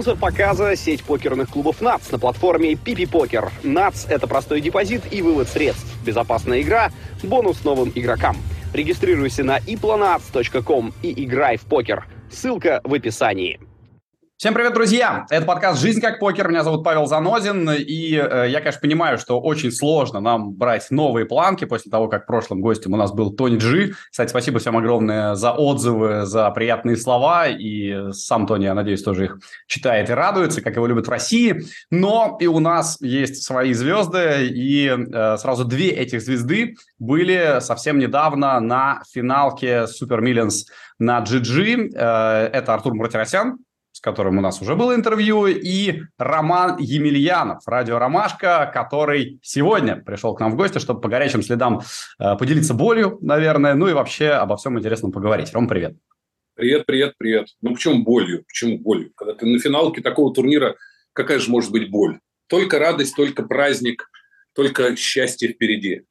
Спонсор показа — сеть покерных клубов NUTS на платформе PP Poker. NUTS — это простой депозит и вывод средств. Безопасная игра, бонус новым игрокам. Регистрируйся на iplaynuts.com и играй в покер. Ссылка в описании. Всем привет, друзья! Это подкаст «Жизнь как покер». Меня зовут Павел Занозин, и я, конечно, понимаю, что очень сложно нам брать новые планки после того, как прошлым гостем у нас был Тони Джи. Кстати, спасибо всем огромное за отзывы, за приятные слова, и сам Тони, я надеюсь, тоже их читает и радуется, как его любят в России. Но и у нас есть свои звезды, и сразу две этих звезды были совсем недавно на финалке Super Millions на GG. Это Артур Мартиросян, с которым у нас уже было интервью, и Роман Емельянов, радио «Ромашка», который сегодня пришел к нам в гости, чтобы по горячим следам поделиться болью, наверное, ну и вообще обо всем интересном поговорить. Ром, привет. Привет. Ну почему болью? Когда ты на финалке такого турнира, какая же может быть боль? Только радость, только праздник, только счастье впереди.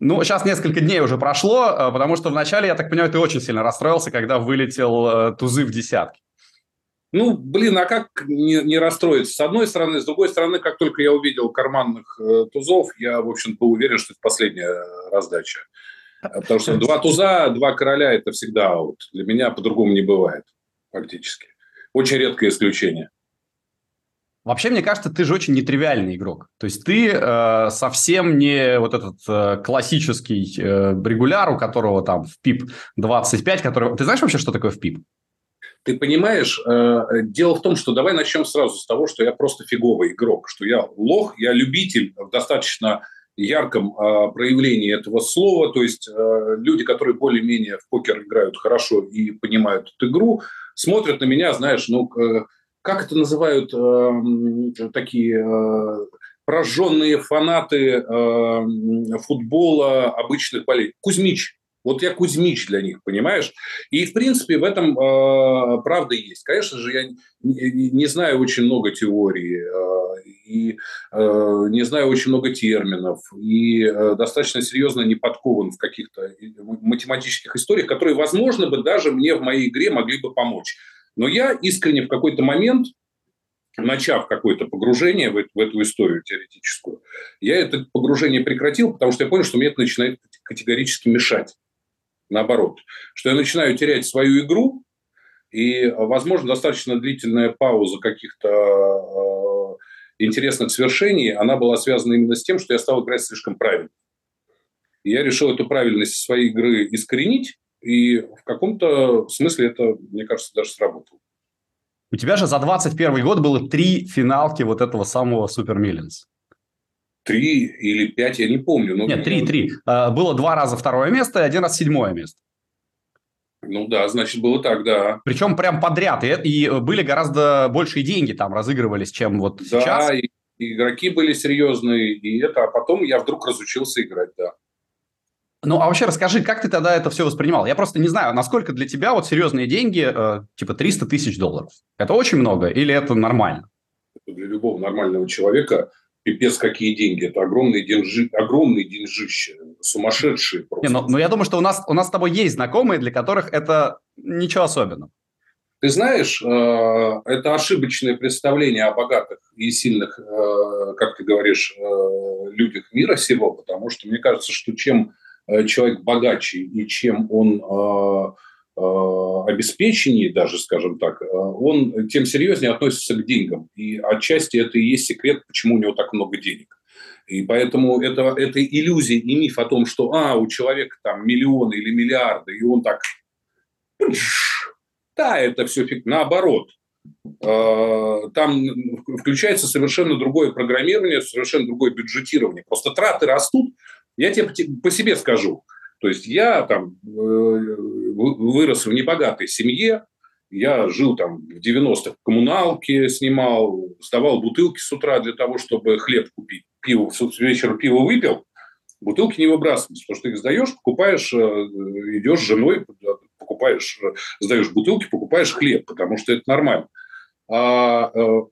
Ну, сейчас несколько дней уже прошло, потому что вначале, я так понимаю, ты очень сильно расстроился, когда вылетел тузы в десятки. Ну, блин, а как не расстроиться? С одной стороны, с другой стороны, как только я увидел карманных тузов, я, в общем-то, был уверен, что это последняя раздача. Потому что два туза, два короля – это всегда аут. Для меня по-другому не бывает, фактически. Очень редкое исключение. Вообще, мне кажется, ты же очень нетривиальный игрок. То есть ты совсем не вот этот классический регуляр, у которого там в ПИП 25, который... Ты знаешь вообще, что такое в ПИП? Ты понимаешь, дело в том, что давай начнем сразу с того, что я просто фиговый игрок, что я лох, я любитель в достаточно ярком проявлении этого слова, то есть люди, которые более-менее в покер играют хорошо и понимают эту игру, смотрят на меня, знаешь, ну, как это называют такие прожженные фанаты футбола обычных болельщиков? Кузьмич. Вот я Кузьмич для них, понимаешь? И, в принципе, в этом правда есть. Конечно же, я не знаю очень много теорий, и не знаю очень много терминов, и достаточно серьезно не подкован в каких-то математических историях, которые, возможно, бы даже мне в моей игре могли бы помочь. Но я искренне в какой-то момент, начав какое-то погружение в эту историю теоретическую, я это погружение прекратил, потому что я понял, что мне это начинает категорически мешать. Наоборот, что я начинаю терять свою игру, и, возможно, достаточно длительная пауза каких-то интересных свершений, она была связана именно с тем, что я стал играть слишком правильно. И я решил эту правильность своей игры искоренить, и в каком-то смысле это, мне кажется, даже сработало. У тебя же за 21 год было 3 финалки вот этого самого Super Millions. 3 или 5, я не помню. Но... Нет, 3. Было 2 раза 2 место и 1 раз 7 место. Ну да, значит, было так, да. Причем прям подряд. И были гораздо большие деньги там разыгрывались, чем вот да, сейчас. Да, и игроки были серьезные. И это, а потом я вдруг разучился играть, да. Ну, а вообще расскажи, как ты тогда это все воспринимал? Я просто не знаю, насколько для тебя вот серьезные деньги, типа $300 тысяч, это очень много или это нормально? Для любого нормального человека... Пипец, какие деньги. Это огромные деньжища, сумасшедшие просто. Но я думаю, что у нас с тобой есть знакомые, для которых это ничего особенного. Ты знаешь, это ошибочное представление о богатых и сильных, как ты говоришь, людях мира сего, потому что мне кажется, что чем человек богаче и чем он обеспечении даже, скажем так, он тем серьезнее относится к деньгам. И отчасти это и есть секрет, почему у него так много денег. И поэтому это иллюзия и миф о том, что у человека там миллионы или миллиарды, и он так... Да, это все фиг... Наоборот. Там включается совершенно другое программирование, совершенно другое бюджетирование. Просто траты растут. Я тебе по себе скажу. То есть я там вырос в небогатой семье, я жил там в 90-х в коммуналке, снимал, сдавал бутылки с утра для того, чтобы хлеб купить, пиво, с вечера пиво выпил, бутылки не выбрасывались, потому что их сдаешь, покупаешь, идешь с женой, покупаешь, сдаешь бутылки, покупаешь хлеб, потому что это нормально.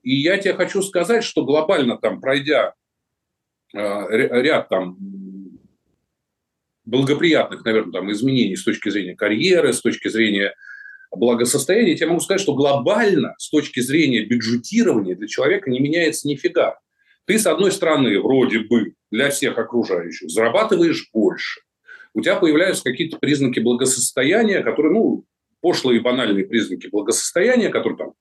И я тебе хочу сказать, что глобально там, пройдя ряд там... благоприятных, наверное, там, изменений с точки зрения карьеры, с точки зрения благосостояние, я тебе могу сказать, что глобально, с точки зрения бюджетирования, для человека не меняется нифига. Ты, с одной стороны, вроде бы для всех окружающих зарабатываешь больше. У тебя появляются какие-то признаки благосостояния, которые, пошлые и банальные признаки благосостояния, которые там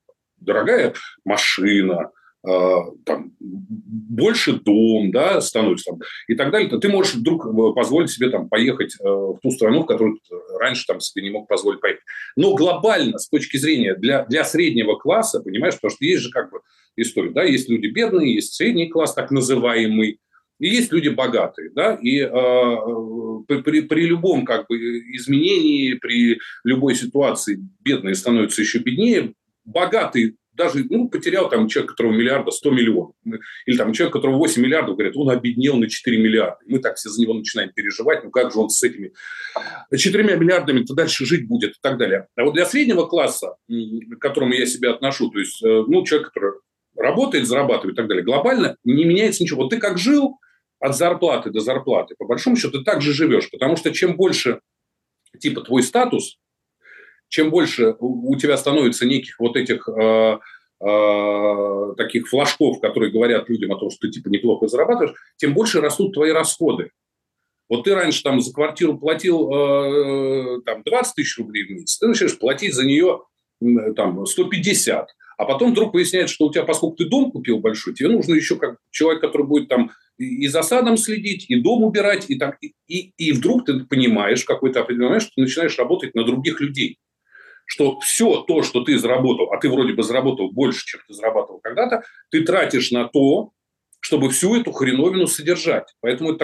дорогая машина, там, больше дом, да, становится там, и так далее, то ты можешь вдруг позволить себе там, поехать в ту страну, в которую ты раньше там, себе не мог позволить поехать. Но глобально, с точки зрения для среднего класса, понимаешь, потому что есть же как бы история, да, есть люди бедные, есть средний класс, так называемый, и есть люди богатые, да, и при любом как бы изменении, при любой ситуации бедные становятся еще беднее, богатые даже потерял там человек, которого миллиарда, 100 миллионов. Или там человек, которого 8 миллиардов, говорят, он обеднел на 4 миллиарда. Мы так все за него начинаем переживать. Как же он с этими 4 миллиардами-то дальше жить будет и так далее. А вот для среднего класса, к которому я себя отношу, то есть человек, который работает, зарабатывает и так далее, глобально не меняется ничего. Вот ты как жил от зарплаты до зарплаты, по большому счету ты так же живешь. Потому что чем больше типа твой статус, чем больше у тебя становится неких вот этих таких флажков, которые говорят людям о том, что ты типа неплохо зарабатываешь, тем больше растут твои расходы. Вот ты раньше там за квартиру платил 20 тысяч рублей в месяц, ты начинаешь платить за нее там 150. А потом вдруг выясняется, что у тебя, поскольку ты дом купил большой, тебе нужно еще как человек, который будет там и за садом следить, и дом убирать, и так и вдруг ты понимаешь, какой-то определенный, что ты начинаешь работать на других людей. Что все то, что ты заработал, а ты вроде бы заработал больше, чем ты зарабатывал когда-то, ты тратишь на то, чтобы всю эту хреновину содержать. Поэтому это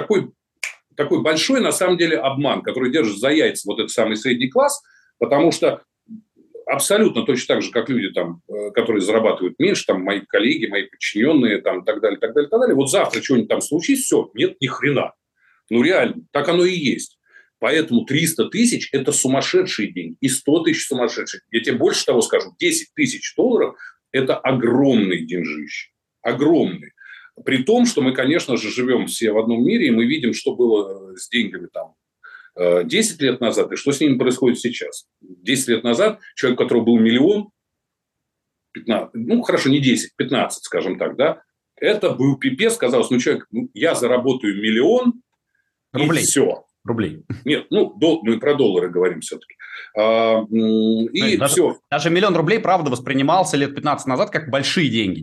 такой большой, на самом деле, обман, который держит за яйца вот этот самый средний класс, потому что абсолютно точно так же, как люди, там, которые зарабатывают меньше, там, мои коллеги, мои подчиненные, там, так далее, вот завтра чего-нибудь там случится, все, нет ни хрена. Реально, так оно и есть. Поэтому 300 тысяч – это сумасшедшие деньги, и 100 тысяч – сумасшедшие. Я тебе больше того скажу, 10 тысяч долларов – это огромные деньжища, огромные. При том, что мы, конечно же, живем все в одном мире, и мы видим, что было с деньгами там 10 лет назад, и что с ними происходит сейчас. 10 лет назад человек, у которого был миллион, 15, хорошо, не 10, 15, скажем так, да, это был пипец, казалось, я заработаю миллион, рублей. И все. Рублей. Нет, мы про доллары говорим все-таки. Даже миллион рублей, правда, воспринимался лет 15 назад как большие деньги.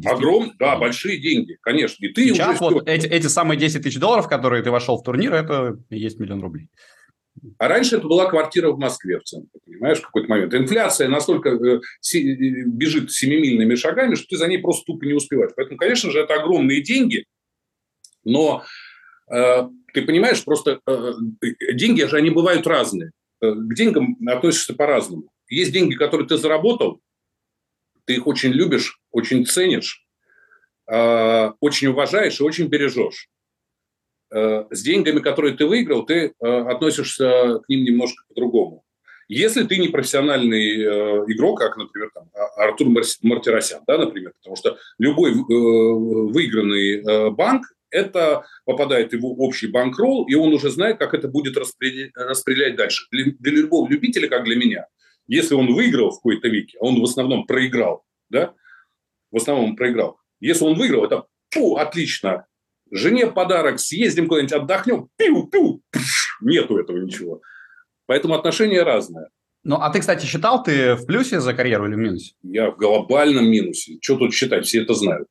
Большие деньги, конечно. И ты сейчас уже вот эти самые 10 тысяч долларов, которые ты вошел в турнир, это и есть миллион рублей. А раньше это была квартира в Москве в центре, понимаешь, в какой-то момент. Инфляция настолько бежит семимильными шагами, что ты за ней просто тупо не успеваешь. Поэтому, конечно же, это огромные деньги, но... Ты понимаешь, просто деньги же, они бывают разные. К деньгам относишься по-разному. Есть деньги, которые ты заработал, ты их очень любишь, очень ценишь, очень уважаешь и очень бережешь. С деньгами, которые ты выиграл, ты относишься к ним немножко по-другому. Если ты не профессиональный игрок, как, например, там, Артур Мартиросян, да, например, потому что любой выигранный банк, это попадает в его общий банкролл, и он уже знает, как это будет распределять дальше. Для любого любителя, как для меня, если он выиграл в какой-то веке, а он в основном проиграл, да? В основном проиграл. Если он выиграл, это отлично. Жене подарок, съездим куда-нибудь, отдохнем. Пиу-пиу. Нету этого ничего. Поэтому отношение разное. А ты, кстати, считал, ты в плюсе за карьеру или в минусе? Я в глобальном минусе. Что тут считать? Все это знают.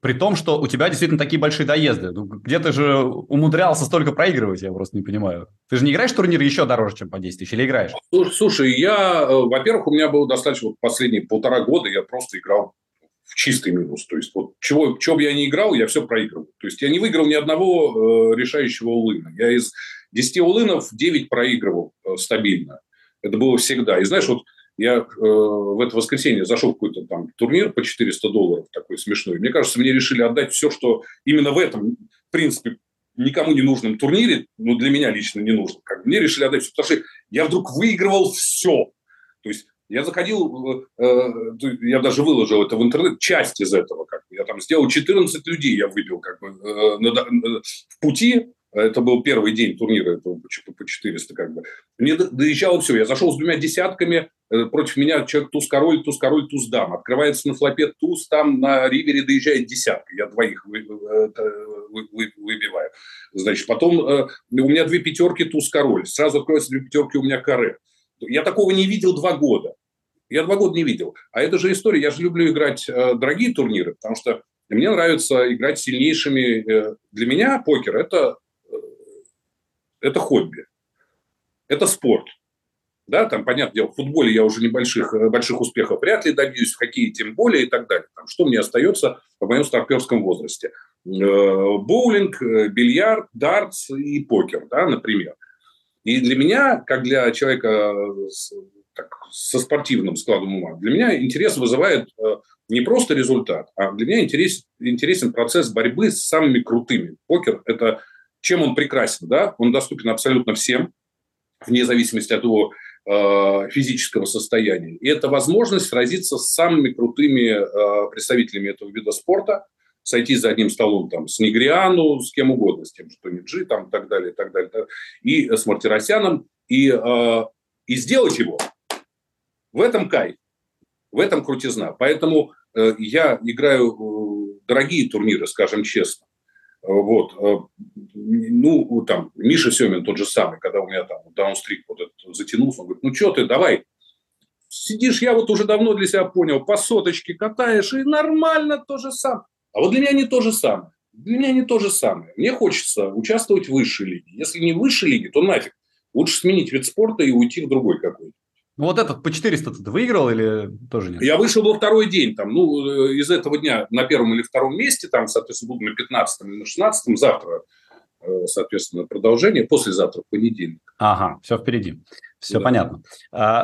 При том, что у тебя действительно такие большие доезды. Где ты же умудрялся столько проигрывать, я просто не понимаю. Ты же не играешь в турниры еще дороже, чем по 10 тысяч, или играешь? Слушай, во-первых, у меня было достаточно последние 1,5 года, я просто играл в чистый минус. То есть, чего бы я ни играл, я все проигрывал. То есть, я не выиграл ни одного решающего оллына. Я из 10 оллынов 9 проигрывал стабильно. Это было всегда. И знаешь, я в это воскресенье зашел в какой-то там турнир по $400, такой смешной. Мне кажется, мне решили отдать все, что именно в этом, в принципе, никому не нужном турнире, для меня лично не нужно. Мне решили отдать все, потому что я вдруг выигрывал все. То есть я заходил, я даже выложил это в интернет, часть из этого. Я там сделал 14 людей, я выбил в пути, Это был первый день турнира, это по 400 как бы. Мне доезжало все. Я зашел с двумя десятками, против меня человек туз-король, туз-король, туз-дам. Открывается на флопе туз, там на ривере доезжает десятка. Я двоих выбиваю. Значит, потом у меня две пятерки, туз-король. Сразу откроется две пятерки, у меня каре. Я такого не видел 2 года. Я 2 года не видел. А это же история. Я же люблю играть дорогие турниры, потому что мне нравится играть сильнейшими. Для меня покер – это хобби, это спорт. Да, там, понятное дело, в футболе я уже больших успехов вряд ли добьюсь, в хоккее тем более и так далее. Там, что мне остается в моем старперском возрасте? Боулинг, бильярд, дартс и покер, да, например. И для меня, как для человека со спортивным складом ума, для меня интерес вызывает не просто результат, а для меня интересен процесс борьбы с самыми крутыми. Покер – это... Чем он прекрасен, да? Он доступен абсолютно всем, вне зависимости от его физического состояния. И это возможность сразиться с самыми крутыми представителями этого вида спорта, сойти за одним столом там, с Негриану, с кем угодно, с тем же Тони Джи, там, и так далее, и так далее, и с Мартиросяном, и сделать его. В этом кайф, в этом крутизна. Поэтому я играю дорогие турниры, скажем честно. Вот, ну, там, Миша Сёмин тот же самый, когда у меня там даунстрик вот этот затянулся, он говорит, ну, что ты, давай, сидишь, я вот уже давно для себя понял, по соточке катаешь, и нормально то же самое. А вот для меня не то же самое, для меня не то же самое. Мне хочется участвовать в высшей лиге. Если не в высшей лиге, то нафиг, лучше сменить вид спорта и уйти в другой какой-то. Вот этот по 400 ты выиграл или тоже нет? Я вышел во второй день. Там, ну, из этого дня на первом или втором месте, там, соответственно, буду на 15-м или на 16-м. Завтра, соответственно, продолжение. Послезавтра, понедельник. Ага, все впереди. Все да. Понятно.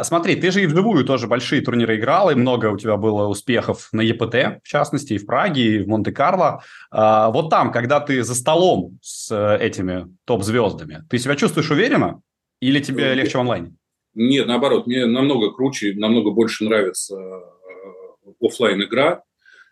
Смотри, ты же и вживую тоже большие турниры играл, и много у тебя было успехов на ЕПТ, в частности, и в Праге, и в Монте-Карло. Вот там, когда ты за столом с этими топ-звездами, ты себя чувствуешь уверенно или тебе легче в онлайне? Нет, наоборот, мне намного круче, намного больше нравится офлайн-игра.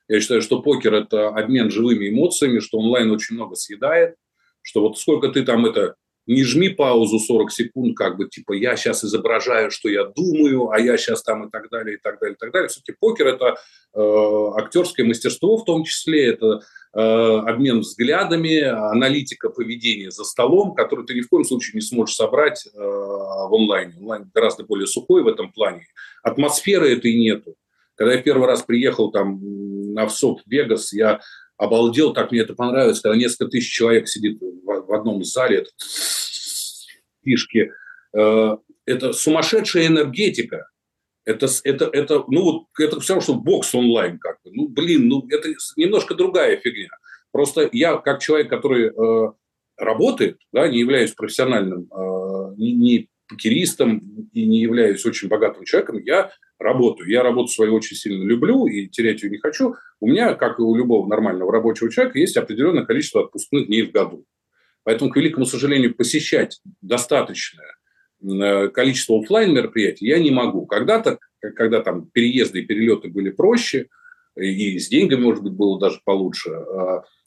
Я считаю, что покер – это обмен живыми эмоциями, что онлайн очень много съедает, что вот сколько ты там это... Не жми паузу 40 секунд, как бы, типа, я сейчас изображаю, что я думаю, а я сейчас там и так далее, и так далее, и так далее. Все-таки покер – это актерское мастерство в том числе, это обмен взглядами, аналитика поведения за столом, который ты ни в коем случае не сможешь собрать в онлайне. Онлайн гораздо более сухой в этом плане. Атмосферы этой нету. Когда я в первый раз приехал там на ВСОП в Вегас, я обалдел, так мне это понравилось, когда несколько тысяч человек сидит в одном зале, это фишки, это сумасшедшая энергетика, ну, вот, это все равно, что бокс онлайн как бы, ну, блин, ну, это немножко другая фигня, просто я, как человек, который работает, да, не являюсь профессиональным, не покеристом и не являюсь очень богатым человеком, я работу свою очень сильно люблю и терять ее не хочу. У меня, как и у любого нормального рабочего человека, есть определенное количество отпускных дней в году. Поэтому, к великому сожалению, посещать достаточное количество офлайн-мероприятий я не могу. Когда-то, когда там переезды и перелеты были проще, и с деньгами, может быть, было даже получше,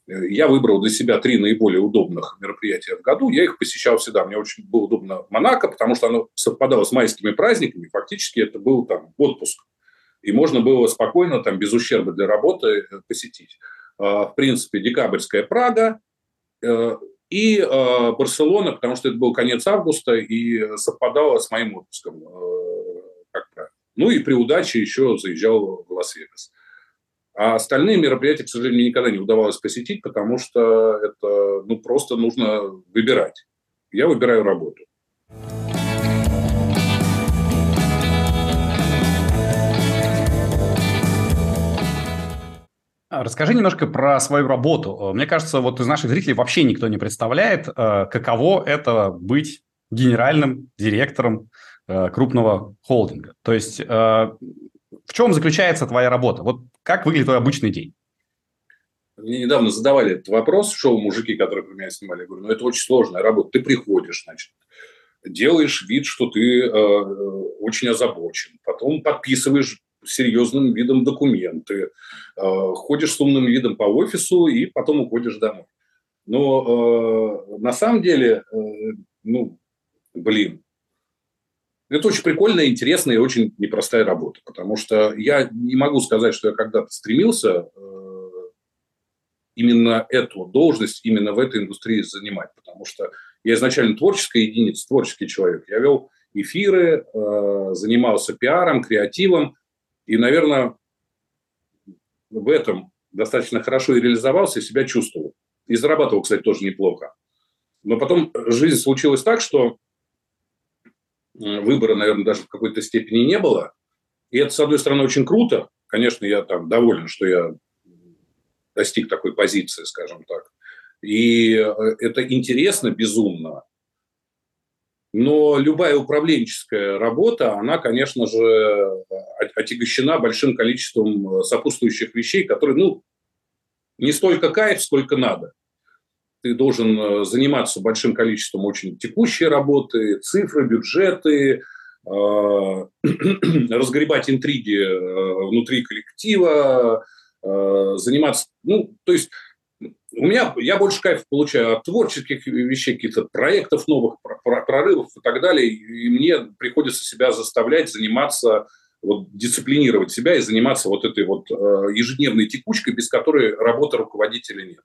я выбрал для себя 3 наиболее удобных мероприятия в году. Я их посещал всегда. Мне очень было удобно Монако, потому что оно совпадало с майскими праздниками. Фактически это был там отпуск. И можно было спокойно, там, без ущерба для работы, посетить. В принципе, декабрьская Прага и Барселона, потому что это был конец августа и совпадало с моим отпуском. Ну и при удаче еще заезжал в Лас-Вегас. А остальные мероприятия, к сожалению, мне никогда не удавалось посетить, потому что это ну, просто нужно выбирать. Я выбираю работу. Расскажи немножко про свою работу. Мне кажется, вот из наших зрителей вообще никто не представляет, каково это быть генеральным директором крупного холдинга. То есть... В чем заключается твоя работа? Вот как выглядит твой обычный день? Мне недавно задавали этот вопрос в шоу мужики, которые про меня снимали. Я говорю, ну это очень сложная работа. Ты приходишь, значит, делаешь вид, что ты очень озабочен. Потом подписываешь серьезным видом документы. Ходишь с умным видом по офису и потом уходишь домой. Но на самом деле, это очень прикольная, интересная и очень непростая работа, потому что я не могу сказать, что я когда-то стремился именно эту должность, именно в этой индустрии занимать, потому что я изначально творческая единица, творческий человек. Я вел эфиры, занимался пиаром, креативом, и, наверное, в этом достаточно хорошо и реализовался, и себя чувствовал. И зарабатывал, кстати, тоже неплохо. Но потом жизнь случилась так, что выбора, наверное, даже в какой-то степени не было. И это, с одной стороны, очень круто. Конечно, я там доволен, что я достиг такой позиции, скажем так. И это интересно, безумно. Но любая управленческая работа, она, конечно же, отягощена большим количеством сопутствующих вещей, которые, не столько кайф, сколько надо. Ты должен заниматься большим количеством очень текущей работы, цифры, бюджеты, разгребать интриги внутри коллектива, заниматься... то есть у меня, я больше кайф получаю от творческих вещей, каких-то проектов новых, прорывов и так далее, и мне приходится себя заставлять заниматься... дисциплинировать себя и заниматься этой ежедневной текучкой, без которой работы руководителя нет.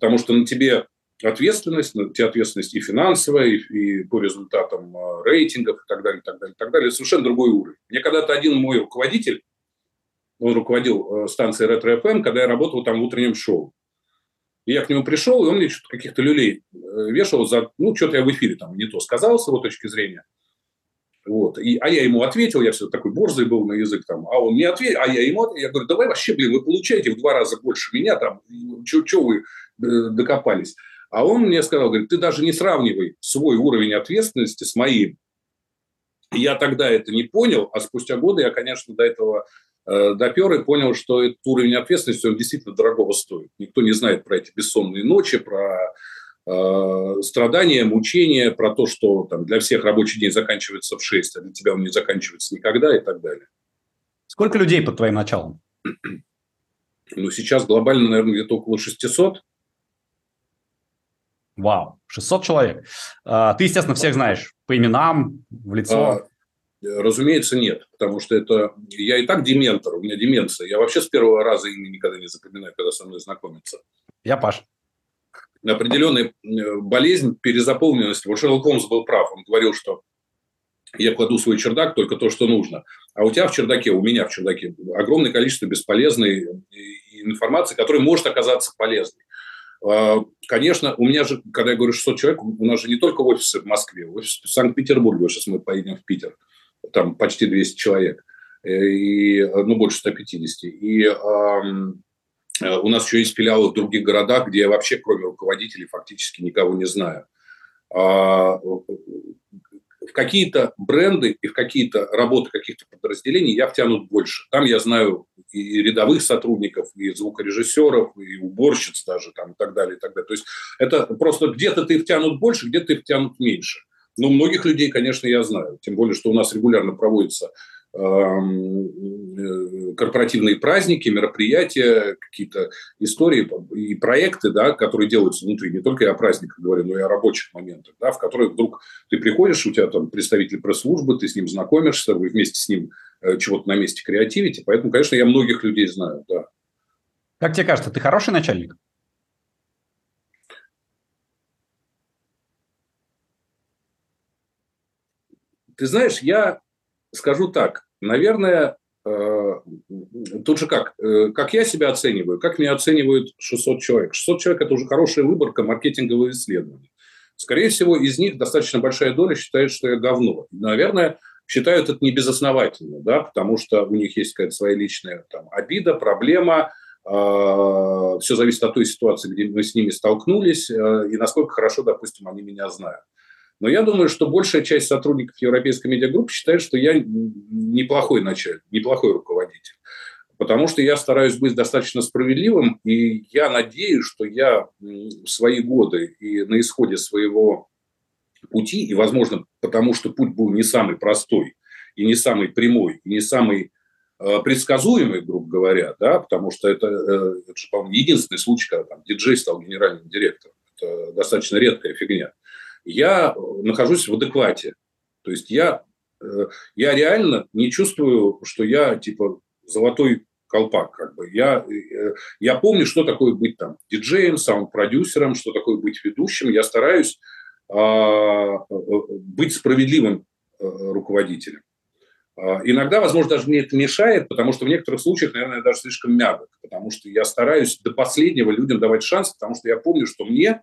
Потому что на тебе ответственность и финансовая, и по результатам рейтингов и так далее, и так далее, и так далее. Совершенно другой уровень. Мне когда-то один мой руководитель, он руководил станцией Retro FM, когда я работал там в утреннем шоу. И я к нему пришел, и он мне каких-то люлей вешал за... что-то я в эфире там не то сказал с его точки зрения. А я ему ответил, я все такой борзый был на язык, а он мне ответил, а я ему ответил. Я говорю, давай вообще, вы получаете в 2 раза больше меня, что вы докопались. А он мне сказал, говорит, ты даже не сравнивай свой уровень ответственности с моим. Я тогда это не понял, а спустя годы я, конечно, до этого допер и понял, что этот уровень ответственности, он действительно дорогого стоит. Никто не знает про эти бессонные ночи, про... страдания, мучения, про то, что там, для всех рабочий день заканчивается в 6, а для тебя он не заканчивается никогда и так далее. Сколько людей под твоим началом? Сейчас глобально, наверное, где-то около 600. Вау, 600 человек. Ты, естественно, всех знаешь по именам, в лицо. Разумеется, нет, потому что это... Я и так дементор, у меня деменция. Я вообще с первого раза имя никогда не запоминаю, когда со мной знакомятся. Я Паш. Определенная болезнь, перезаполненность. Вот Шерлок Холмс был прав. Он говорил, что я кладу в свой чердак только то, что нужно. А у тебя в чердаке, у меня в чердаке огромное количество бесполезной информации, которая может оказаться полезной. Конечно, у меня же, когда я говорю 600 человек, у нас же не только офисы в Москве, офис в Санкт-Петербурге. Сейчас мы поедем в Питер. Там почти 200 человек. Больше 150. У нас еще есть филиалы в других городах, где я вообще, кроме руководителей, фактически никого не знаю. В какие-то бренды и в какие-то работы каких-то подразделений я втянут больше. Там я знаю и рядовых сотрудников, и звукорежиссеров, и уборщиц даже, и так далее, и так далее. То есть это просто где-то ты втянут больше, где-то ты втянут меньше. Но многих людей, конечно, я знаю. Тем более, что у нас регулярно проводится... корпоративные праздники, мероприятия, какие-то истории и проекты, которые делаются внутри. Не только я о праздниках говорю, но и о рабочих моментах, в которые вдруг ты приходишь, у тебя там представитель пресс-службы, ты с ним знакомишься, вы вместе с ним чего-то на месте креативите. Поэтому, конечно, я многих людей знаю, да. Как тебе кажется, ты хороший начальник? Ты знаешь, я... Скажу так, наверное, тут же как я себя оцениваю, как меня оценивают 600 человек. 600 человек – это уже хорошая выборка маркетингового исследования. Скорее всего, из них достаточно большая доля считает, что я говно. Наверное, считают это небезосновательно, потому что у них есть какая-то своя личная обида, проблема. Все зависит от той ситуации, где мы с ними столкнулись и насколько хорошо, допустим, они меня знают. Но я думаю, что большая часть сотрудников Европейской медиагруппы считает, что я неплохой начальник, неплохой руководитель. Потому что я стараюсь быть достаточно справедливым, и я надеюсь, что я в свои годы и на исходе своего пути, и, возможно, потому что путь был не самый простой, и не самый прямой, и не самый предсказуемый, грубо говоря, да, потому что это же, по-моему, не единственный случай, когда там диджей стал генеральным директором. Это достаточно редкая фигня. Я нахожусь в адеквате. То есть я реально не чувствую, что я типа золотой колпак. Как бы. Я помню, что такое быть там диджеем, саунд-продюсером, что такое быть ведущим. Я стараюсь быть справедливым руководителем. Иногда, возможно, даже мне это мешает, потому что в некоторых случаях, наверное, я даже слишком мягок, потому что я стараюсь до последнего людям давать шанс, потому что я помню, что мне,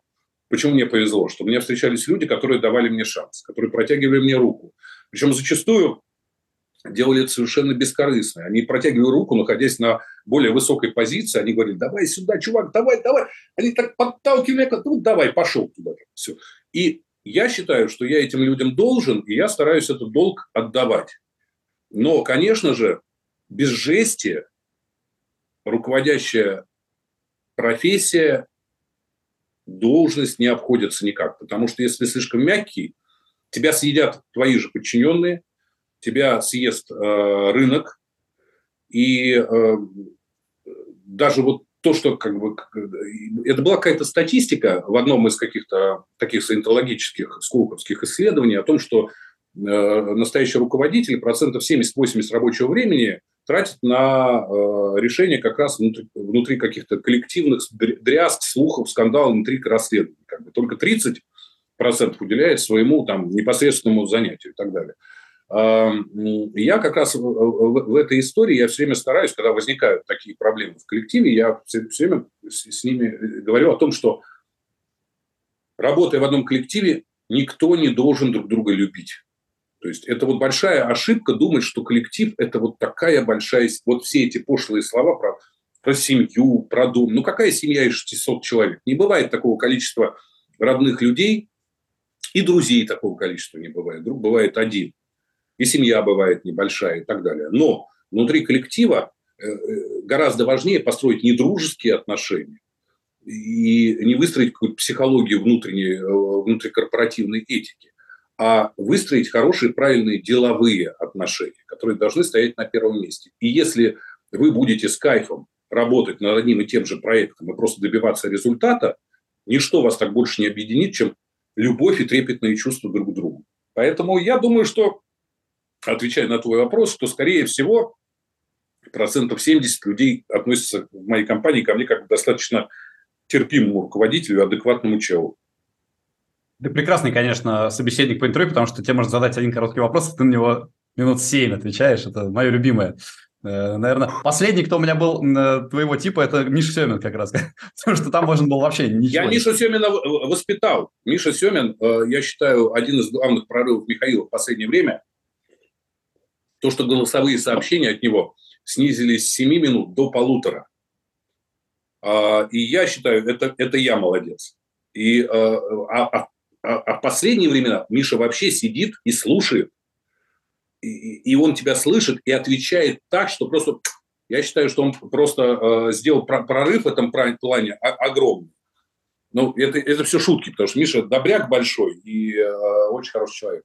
почему мне повезло, что мне встречались люди, которые давали мне шанс, которые протягивали мне руку. Причем зачастую делали это совершенно бескорыстно. Они протягивали руку, находясь на более высокой позиции, они говорили: давай сюда, чувак, давай, давай. Они так подталкивали, ну давай, пошел туда. Все. И я считаю, что я этим людям должен, и я стараюсь этот долг отдавать. Но, конечно же, без жести руководящая профессия, должность не обходится никак. Потому что если ты слишком мягкий, тебя съедят твои же подчиненные, тебя съест рынок. И даже вот то, что как бы... Это была какая-то статистика в одном из каких-то таких саентологических сколковских исследований о том, что настоящий руководитель 70-80% рабочего времени тратит на решение как раз внутри каких-то коллективных дрязг, слухов, скандалов, интриг, расследований. Как бы только 30% уделяет своему там непосредственному занятию и так далее. Я как раз в этой истории, я все время стараюсь, когда возникают такие проблемы в коллективе, я все время с ними говорю о том, что, работая в одном коллективе, никто не должен друг друга любить. То есть это вот большая ошибка думать, что коллектив – это вот такая большая... Вот все эти пошлые слова про семью, про дом. Ну, какая семья из 600 человек? Не бывает такого количества родных людей, и друзей такого количества не бывает. Друг бывает один, и семья бывает небольшая и так далее. Но внутри коллектива гораздо важнее построить не дружеские отношения и не выстроить какую-то психологию внутрикорпоративной этики, а выстроить хорошие, правильные деловые отношения, которые должны стоять на первом месте. И если вы будете с кайфом работать над одним и тем же проектом и просто добиваться результата, ничто вас так больше не объединит, чем любовь и трепетные чувства друг к другу. Поэтому я думаю, что, отвечая на твой вопрос, что, скорее всего, 70% людей относятся в моей компании ко мне как к достаточно терпимому руководителю, адекватному человеку. Ты прекрасный, конечно, собеседник по интервью, потому что тебе можно задать один короткий вопрос, а ты на него минут 7 отвечаешь. Это мое любимое. Наверное, последний, кто у меня был твоего типа, это Миша Сёмин как раз. Потому что там можно было вообще ничего. Я Мишу Сёмина воспитал. Миша Сёмин, я считаю, один из главных прорывов Михаила в последнее время. То, что голосовые сообщения от него снизились с 7 минут до 1,5. И я считаю, это я молодец. А в последние времена Миша вообще сидит и слушает, и он тебя слышит и отвечает так, что просто, я считаю, что он просто сделал прорыв в этом плане огромный. Ну, это все шутки, потому что Миша добряк большой и очень хороший человек.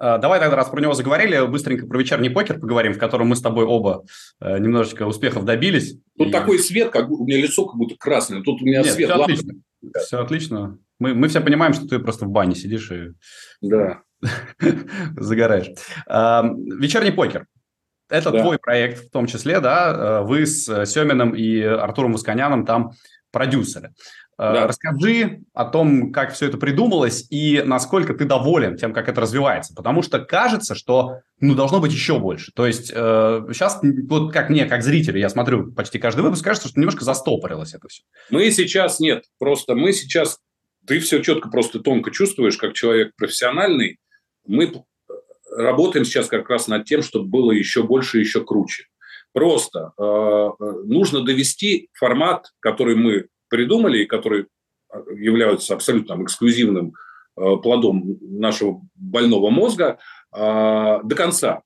Давай тогда, раз про него заговорили, быстренько про вечерний покер поговорим, в котором мы с тобой оба немножечко успехов добились. Тут такой свет, как у меня лицо как будто красное, тут у меня нет, свет. Все отлично. Да. Все отлично. Мы все понимаем, что ты просто в бане сидишь и да. Загораешь. Вечерний покер. Это да. Твой проект в том числе, да? Вы с Семиным и Артуром Восканяном там продюсеры. Да. Расскажи о том, как все это придумалось и насколько ты доволен тем, как это развивается. Потому что кажется, что должно быть еще больше. То есть сейчас, вот как мне, как зрителю, я смотрю почти каждый выпуск, кажется, что немножко застопорилось это все. Мы сейчас... Ты все четко, просто тонко чувствуешь, как человек профессиональный. Мы работаем сейчас как раз над тем, чтобы было еще больше, еще круче. Просто нужно довести формат, который мы придумали, и который является абсолютно эксклюзивным плодом нашего больного мозга, до конца.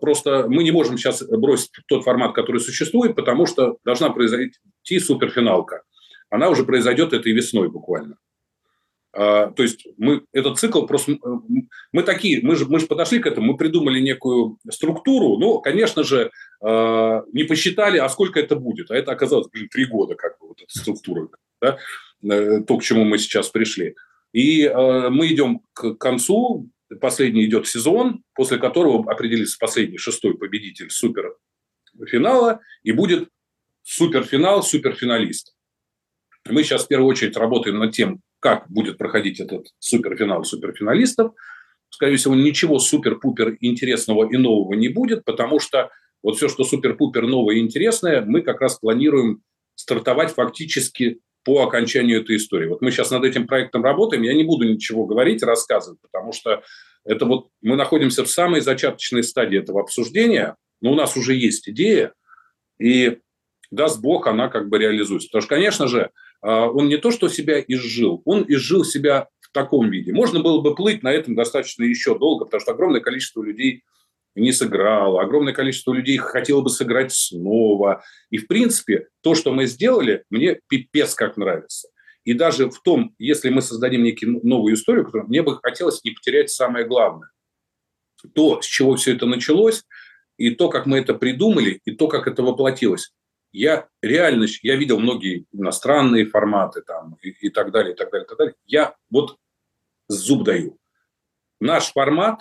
Просто мы не можем сейчас бросить тот формат, который существует, потому что должна произойти суперфиналка. Она уже произойдет этой весной буквально. То есть этот цикл просто... Мы же подошли к этому, мы придумали некую структуру. Ну, конечно же, не посчитали, а сколько это будет. А это оказалось, блин, 3 года, как бы, вот эта структура, да? То, к чему мы сейчас пришли. И мы идем к концу, последний идет сезон, после которого определится последний, 6-й победитель суперфинала, и будет суперфинал, суперфиналист. Мы сейчас в первую очередь работаем над тем, как будет проходить этот суперфинал суперфиналистов. Скорее всего, ничего супер-пупер интересного и нового не будет, потому что вот все, что супер-пупер новое и интересное, мы как раз планируем стартовать фактически по окончанию этой истории. Вот мы сейчас над этим проектом работаем, я не буду ничего говорить, рассказывать, потому что это вот мы находимся в самой зачаточной стадии этого обсуждения, но у нас уже есть идея, и даст Бог, она как бы реализуется. Потому что, конечно же, он не то что себя изжил, он изжил себя в таком виде. Можно было бы плыть на этом достаточно еще долго, потому что огромное количество людей не сыграло, огромное количество людей хотело бы сыграть снова. И, в принципе, то, что мы сделали, мне пипец как нравится. И даже в том, если мы создадим некую новую историю, которую мне бы хотелось не потерять самое главное. То, с чего все это началось, и то, как мы это придумали, и то, как это воплотилось. Я реально, я видел многие иностранные форматы там, и так далее, и так далее, и так далее. Я вот зуб даю. Наш формат,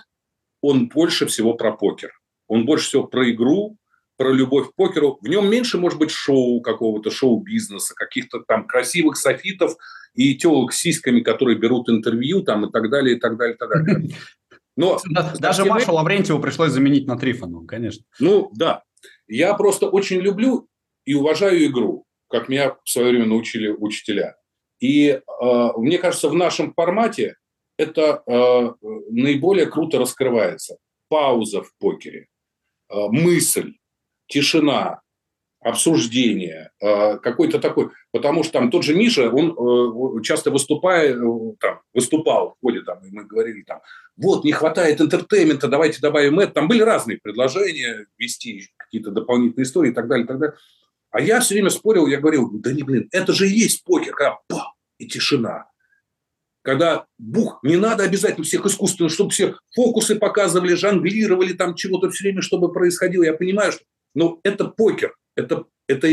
он больше всего про покер. Он больше всего про игру, про любовь к покеру. В нем меньше, может быть, шоу какого-то, шоу-бизнеса, каких-то там красивых софитов и телок с сиськами, которые берут интервью там, и так далее, и так далее, и так далее. Но даже Машу Лаврентьеву пришлось заменить на Трифонову, конечно. Ну, да. Я просто очень люблю и уважаю игру, как меня в свое время научили учителя. И мне кажется, в нашем формате это наиболее круто раскрывается. Пауза в покере, мысль, тишина, обсуждение, какой-то такой. Потому что там тот же Миша, он часто выступал в ходе, там, и мы говорили, там, вот, не хватает интертеймента, давайте добавим это. Там были разные предложения, вести какие-то дополнительные истории и так далее, и так далее. А я все время спорил, я говорил, да не, блин, это же и есть покер, когда па, и тишина. Когда бух, не надо обязательно всех искусственно, чтобы все фокусы показывали, жонглировали, там чего-то все время, чтобы происходило. Я понимаю, что... Но это покер, это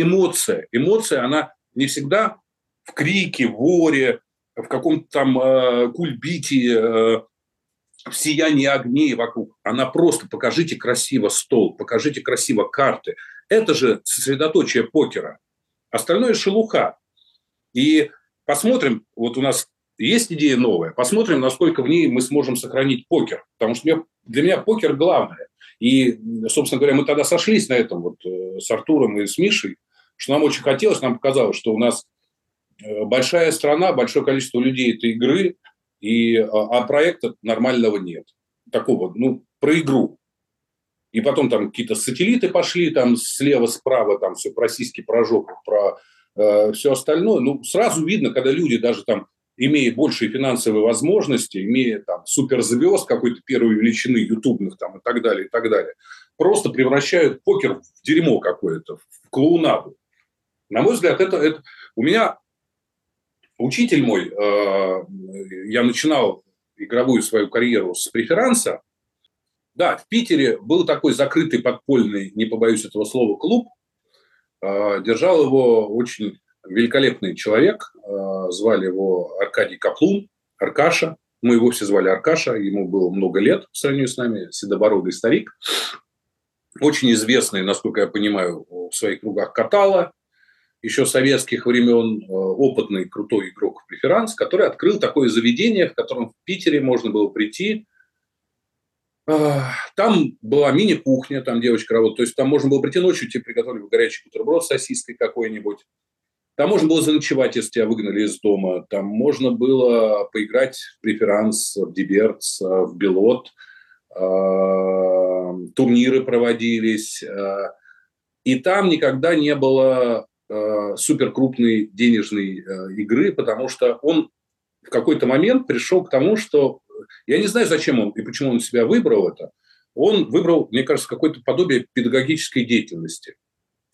эмоция. Эмоция, она не всегда в крике, в воре, в каком-то там кульбите, в сиянии огней вокруг. Она просто покажите красиво стол, покажите красиво карты. Это же сосредоточие покера. Остальное шелуха. И посмотрим, вот у нас есть идея новая, посмотрим, насколько в ней мы сможем сохранить покер. Потому что для меня покер главное. И, собственно говоря, мы тогда сошлись на этом вот с Артуром и с Мишей, что нам очень хотелось, нам показалось, что у нас большая страна, большое количество людей этой игры, а проекта нормального нет. Такого, ну, про игру. И потом там какие-то сателлиты пошли, там слева, справа, там все про сиськи, про жопу, про все остальное. Ну, сразу видно, когда люди даже там, имея большие финансовые возможности, имея там суперзвезд какой-то первой величины ютубных там и так далее, просто превращают покер в дерьмо какое-то, в клоунаду. На мой взгляд, это... У меня учитель мой, я начинал игровую свою карьеру с преферанса. Да, в Питере был такой закрытый, подпольный, не побоюсь этого слова, клуб. Держал его очень великолепный человек. Звали его Аркадий Каплун, Аркаша. Мы его все звали Аркаша. Ему было много лет по сравнению с нами. Седобородый старик. Очень известный, насколько я понимаю, в своих кругах катала. Еще советских времен опытный, крутой игрок в преферанс, который открыл такое заведение, в котором в Питере можно было прийти. Там была мини-кухня, там девочка работала. То есть там можно было прийти ночью, тебе приготовили горячий бутерброд с сосиской какой-нибудь. Там можно было заночевать, если тебя выгнали из дома. Там можно было поиграть в преферанс, в дебертс, в билот. Турниры проводились. И там никогда не было суперкрупной денежной игры, потому что он в какой-то момент пришел к тому, что... Я не знаю, зачем он и почему он себя выбрал это. Он выбрал, мне кажется, какое-то подобие педагогической деятельности.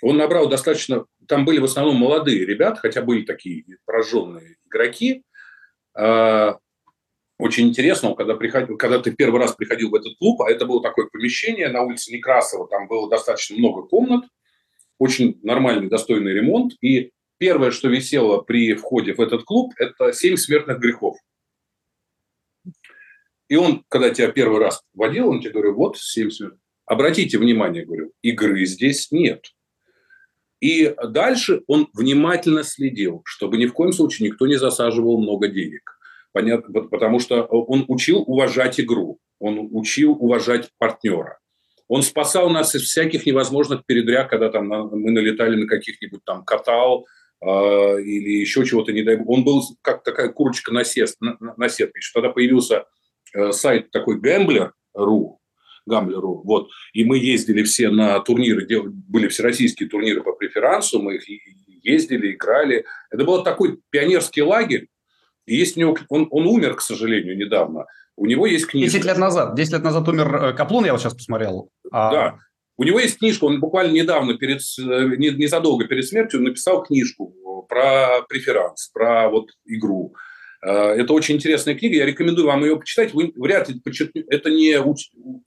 Он набрал достаточно... Там были в основном молодые ребята, хотя были такие прожженные игроки. очень интересного, когда ты первый раз приходил в этот клуб, а это было такое помещение на улице Некрасова, там было достаточно много комнат, очень нормальный, достойный ремонт, и первое, что висело при входе в этот клуб, это 7 смертных грехов. И он, когда тебя первый раз водил, он тебе говорил, вот 7 смертных. Обратите внимание, говорю, игры здесь нет. И дальше он внимательно следил, чтобы ни в коем случае никто не засаживал много денег. Понятно, потому что он учил уважать игру, он учил уважать партнера. Он спасал нас из всяких невозможных передряг, когда там мы налетали на каких-нибудь там катал или еще чего-то, не дай бог. Он был как такая курочка на сетке. Тогда появился сайт такой Gambler.ru, вот. И мы ездили все на турниры, были всероссийские турниры по преферансу, мы их ездили, играли. Это был такой пионерский лагерь. И есть у него, он умер, к сожалению, недавно. У него есть книжка. 10 лет назад умер Каплун, я вот сейчас посмотрел. Да. У него есть книжка. Он буквально недавно, незадолго перед смертью, написал книжку про преферанс, про вот игру. Это очень интересная книга. Я рекомендую вам ее почитать. Вы вряд ли это не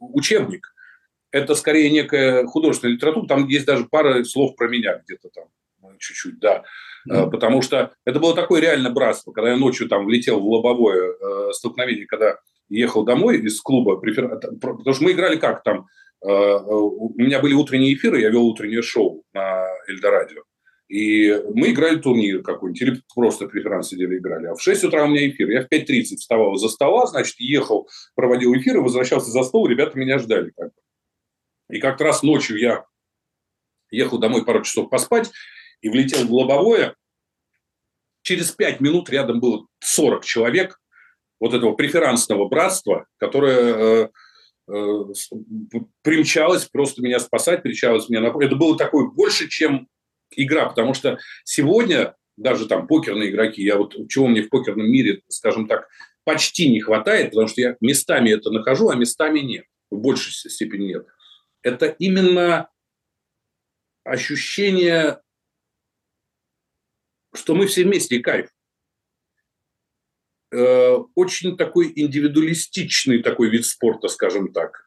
учебник. Это скорее некая художественная литература. Там есть даже пара слов про меня где-то там. Чуть-чуть, да. Потому что это было такое реально братство. Когда я ночью там влетел в лобовое столкновение, когда ехал домой из клуба, потому что мы играли как там, у меня были утренние эфиры, я вел утреннее шоу на Эльдорадио, и мы играли турнир какой-нибудь, или просто преферанс сидели играли, а в 6 утра у меня эфир, я в 5:30 вставал из-за стола, значит, ехал, проводил эфир, возвращался за стол, ребята меня ждали. И как раз ночью я ехал домой пару часов поспать, и влетел в лобовое, через 5 минут рядом было 40 человек вот этого преферансного братства, которое примчалось просто меня спасать, примчалось меня на... Это было такое больше, чем игра, потому что сегодня даже там покерные игроки, я вот чего мне в покерном мире, скажем так, почти не хватает, потому что я местами это нахожу, а местами нет, в большей степени нет. Это именно ощущение... что мы все вместе, и кайф. Очень такой индивидуалистичный такой вид спорта, скажем так.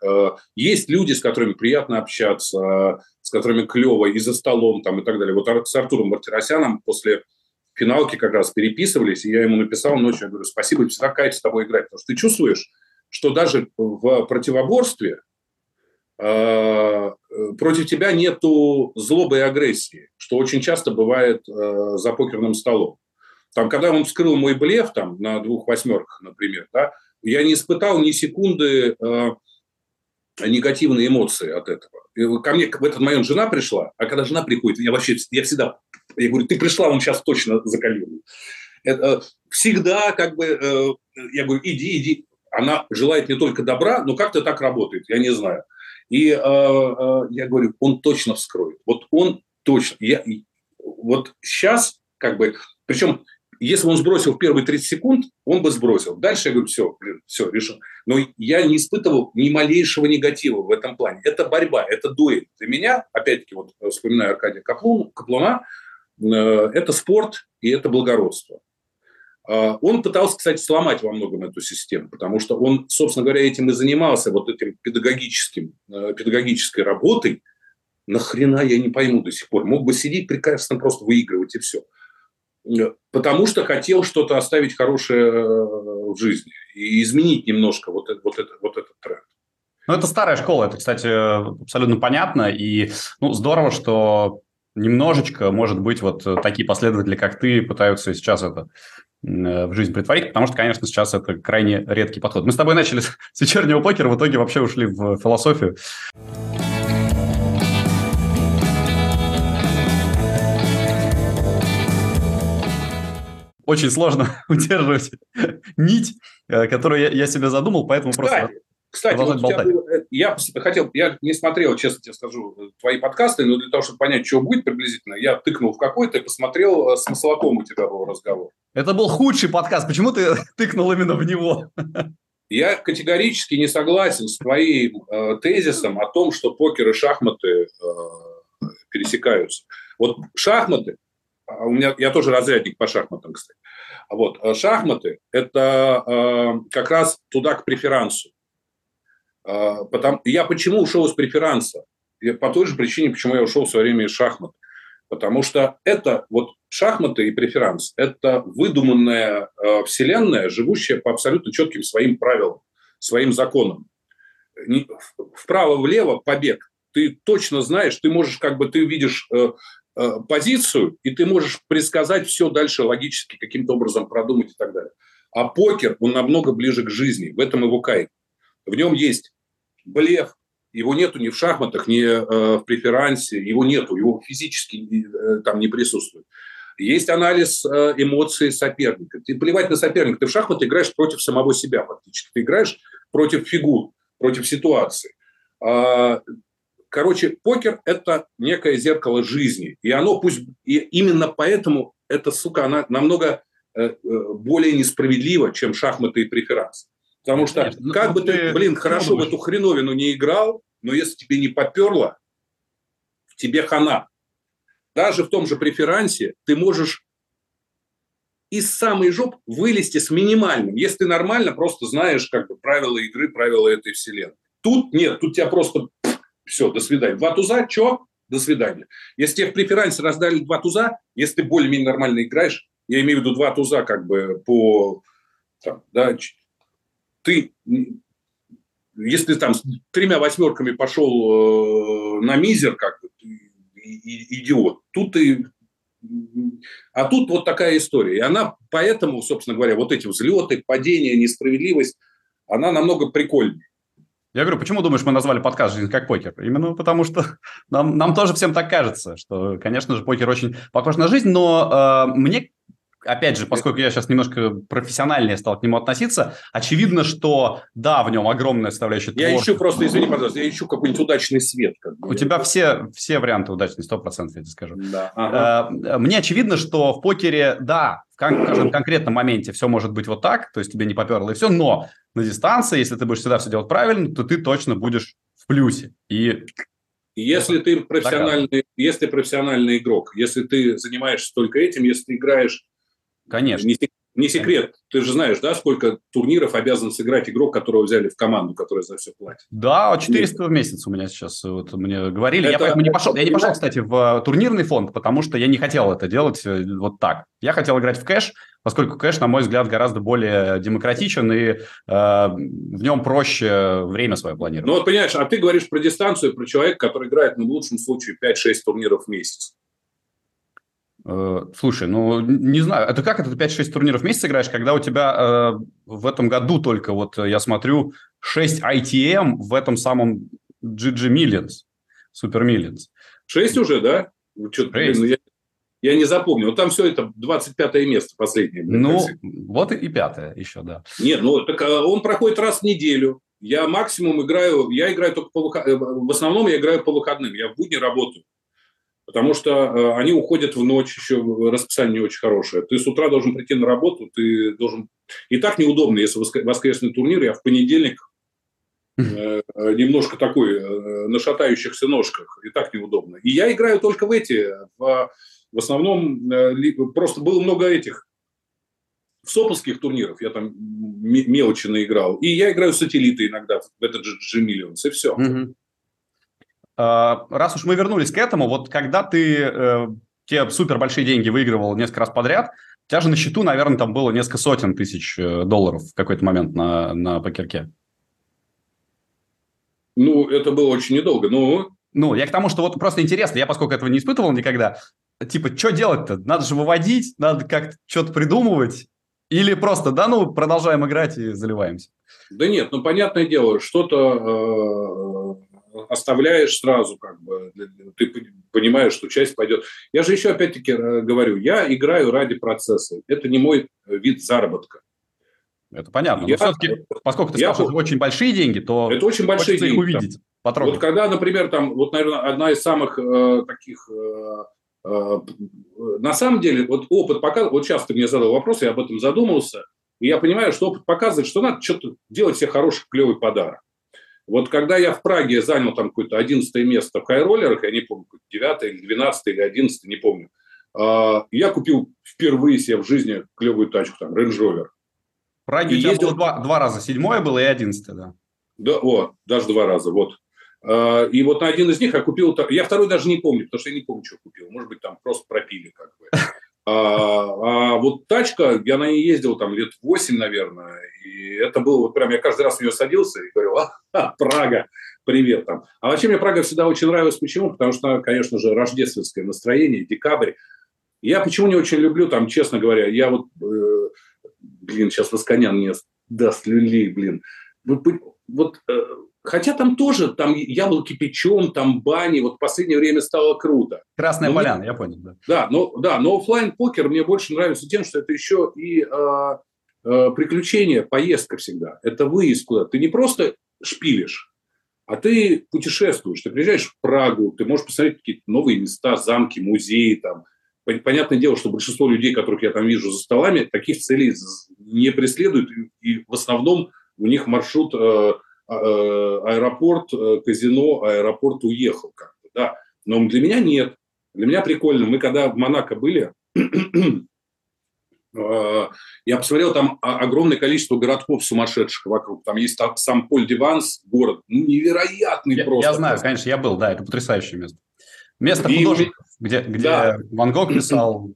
Есть люди, с которыми приятно общаться, с которыми клево, и за столом, там, и так далее. Вот с Артуром Мартиросяном после финалки как раз переписывались, и я ему написал ночью, я говорю, спасибо, всегда кайф с тобой играть, потому что ты чувствуешь, что даже в противоборстве против тебя нету злобы и агрессии, что очень часто бывает за покерным столом. Там, когда он вскрыл мой блеф там, на 2 8, например, да, я не испытал ни секунды негативной эмоции от этого. И ко мне в этот момент жена пришла, а когда жена приходит, я всегда я говорю, ты пришла, он сейчас точно закалил. Всегда как бы я говорю, иди. Она желает не только добра, но как-то так работает, я не знаю. И я говорю, он точно вскроет. Вот он точно. Вот сейчас, как бы, причем, если бы он сбросил в первые 30 секунд, он бы сбросил. Дальше я говорю, все, решил. Но я не испытывал ни малейшего негатива в этом плане. Это борьба, это дуэль. Для меня, опять-таки, вот вспоминаю Аркадия Каплуна, это спорт и это благородство. Он пытался, кстати, сломать во многом эту систему, потому что он, собственно говоря, этим и занимался, вот этим педагогической работой. Нахрена, я не пойму до сих пор. Мог бы сидеть прекрасно, просто выигрывать и все. Потому что хотел что-то оставить хорошее в жизни и изменить немножко вот этот тренд. Ну, это старая школа, это, кстати, абсолютно понятно. И здорово, что немножечко, может быть, вот такие последователи, как ты, пытаются сейчас это... в жизнь притворить, потому что, конечно, сейчас это крайне редкий подход. Мы с тобой начали с вечернего покера, в итоге вообще ушли в философию. Очень сложно удерживать нить, которую я себе задумал, поэтому просто... Кстати, вот я не смотрел, честно тебе скажу, твои подкасты, но для того, чтобы понять, что будет приблизительно, я тыкнул в какой-то и посмотрел, с Маслаком у тебя был разговор. Это был худший подкаст. Почему ты тыкнул именно в него? Я категорически не согласен с твоим тезисом о том, что покер и шахматы пересекаются. Вот шахматы, я тоже разрядник по шахматам, кстати. Вот. Шахматы – это как раз туда, к преферансу. Я почему ушел из преферанса? По той же причине, почему я ушел в свое время из шахмат. Потому что это вот шахматы и преферанс – это выдуманная вселенная, живущая по абсолютно четким своим правилам, своим законам. Вправо-влево – побег. Ты точно знаешь, ты можешь, как бы, ты видишь позицию, и ты можешь предсказать все дальше логически, каким-то образом продумать и так далее. А покер, он намного ближе к жизни, в этом его кайф. В нем есть блеф, его нету ни в шахматах, ни в преферансе, его нету, его физически там не присутствует. Есть анализ эмоций соперника. Ты плевать на соперника, ты в шахматы играешь против самого себя фактически, ты играешь против фигур, против ситуации. Короче, покер – это некое зеркало жизни, и оно пусть и именно поэтому эта, сука, она намного более несправедлива, чем шахматы и преферанс. Потому что, как бы ты, блин, хорошо в эту хреновину не играл, но если тебе не поперло, тебе хана. Даже в том же преферансе ты можешь из самой жопы вылезти с минимальным, если ты нормально просто знаешь, как бы, правила игры, правила этой вселенной. Тут нет, тут тебя просто все, до свидания. Два туза, чё? До свидания. Если тебе в преферансе раздали два туза, если ты более-менее нормально играешь, я имею в виду два туза, как бы, по... Там, да, ты, если ты там с тремя восьмерками пошел на мизер, как бы, идиот, тут ты... А тут вот такая история. И она поэтому, собственно говоря, вот эти взлеты, падения, несправедливость, она намного прикольнее. Я говорю, почему, думаешь, мы назвали подкаст «Жизнь как покер»? Именно потому что нам тоже всем так кажется, что, конечно же, покер очень похож на жизнь, но мне, опять же, поскольку я сейчас немножко профессиональнее стал к нему относиться, очевидно, что да, в нем огромная составляющая творчества. Я ищу просто, извини, пожалуйста, я ищу какой-нибудь удачный свет. Как бы. У тебя все варианты удачные, 100%, я тебе скажу. Да. Ага. Мне очевидно, что в покере, да, в каждом конкретном моменте все может быть вот так, то есть тебе не поперло и все, но на дистанции, если ты будешь всегда все делать правильно, то ты точно будешь в плюсе. И если ты профессиональный, если профессиональный игрок, если ты занимаешься только этим, если ты играешь... Конечно. Не секрет. Конечно. Ты же знаешь, да, сколько турниров обязан сыграть игрок, которого взяли в команду, которая за все платит? Да, 400 в месяц у меня сейчас. Вот мне говорили. Я поэтому не пошел. Я не пошел, кстати, в турнирный фонд, потому что я не хотел это делать вот так. Я хотел играть в кэш, поскольку кэш, на мой взгляд, гораздо более демократичен, и в нем проще время свое планировать. Ну вот понимаешь, а ты говоришь про дистанцию, про человека, который играет, ну, в лучшем случае 5-6 турниров в месяц. Слушай, ну, не знаю, это как это 5-6 турниров в месяц играешь, когда у тебя в этом году только, вот я смотрю, 6 ITM в этом самом GG Millions, Super Millions. 6 уже, да? Что-то, блин, я не запомнил. Вот там все это 25-е место последнее. Ну, вот и 5-е еще, да. Нет, ну, так он проходит раз в неделю. Я максимум играю, я играю только по выходным. В основном я играю по выходным, я в будни работаю. Потому что они уходят в ночь, еще расписание не очень хорошее. Ты с утра должен прийти на работу, ты должен... И так неудобно, если воскресный турнир, я в понедельник немножко такой на шатающихся ножках, и так неудобно. И я играю только в эти, в основном просто было много этих соповских турниров, я там мелочи наиграл, и я играю в сателлиты иногда, в этот же GG Millions, и все. Раз уж мы вернулись к этому, вот когда ты те супер большие деньги выигрывал несколько раз подряд, у тебя же на счету, наверное, там было несколько сотен тысяч долларов в какой-то момент на покерке. Ну, это было очень недолго, но... Ну, я к тому, что вот просто интересно, я поскольку этого не испытывал никогда, типа, что делать-то? Надо же выводить, надо как-то что-то придумывать, или просто, да, ну, продолжаем играть и заливаемся? Да нет, ну, понятное дело, что-то... оставляешь сразу, как бы, ты понимаешь, что часть пойдет. Я же еще опять-таки говорю, я играю ради процесса. Это не мой вид заработка. Это понятно. Но все-таки, поскольку ты сказал, что очень большие деньги, то это очень большие деньги, их увидеть, потрогать. Вот когда, например, там, вот, наверное, одна из самых таких... на самом деле, вот опыт показывает... Вот сейчас ты мне задал вопрос, я об этом задумался, и я понимаю, что опыт показывает, что надо что-то делать себе хороший, клевый подарок. Вот когда я в Праге занял там какое-то 11-е место в хайроллерах, я не помню, 9-е или 12-е или 11-е, не помню, Я купил впервые себе в жизни клевую тачку, там, Range Rover. В Праге у тебя ездил... было два раза, 7-е было и 11-е, да? Да, о, даже два раза, вот. И вот на один из них я купил, я второй даже не помню, потому что я не помню, что купил, может быть, там просто пропили, как бы. А вот тачка, я на ней ездил там лет 8, наверное, и это было вот прям, я каждый раз в нее садился и говорил, Прага, привет там. А вообще мне Прага всегда очень нравилась, почему? Потому что, конечно же, рождественское настроение, декабрь. Я почему не очень люблю, там, честно говоря, я вот, сейчас Восконян мне даст люлей, блин. Хотя там тоже, там яблоки печем, там бани, вот в последнее время стало круто. Красная поляна, я понял, да. Да, но оффлайн-покер мне больше нравится тем, что это еще и приключение, поездка всегда. Это выезд куда-то. Ты не просто шпилишь, а ты путешествуешь. Ты приезжаешь в Прагу, ты можешь посмотреть какие-то новые места, замки, музеи там. Понятное дело, что большинство людей, которых я там вижу за столами, таких целей не преследуют. И в основном у них маршрут аэропорт, казино, аэропорт уехал. Как-то, да. Но для меня нет. Для меня прикольно. Мы когда в Монако были, я посмотрел там огромное количество городков сумасшедших вокруг. Там есть Сен-Поль-де-Ванс, город. Ну, невероятный просто. Я знаю, конечно, я был, да, это потрясающее место. Место художника, где да. Ван Гог писал.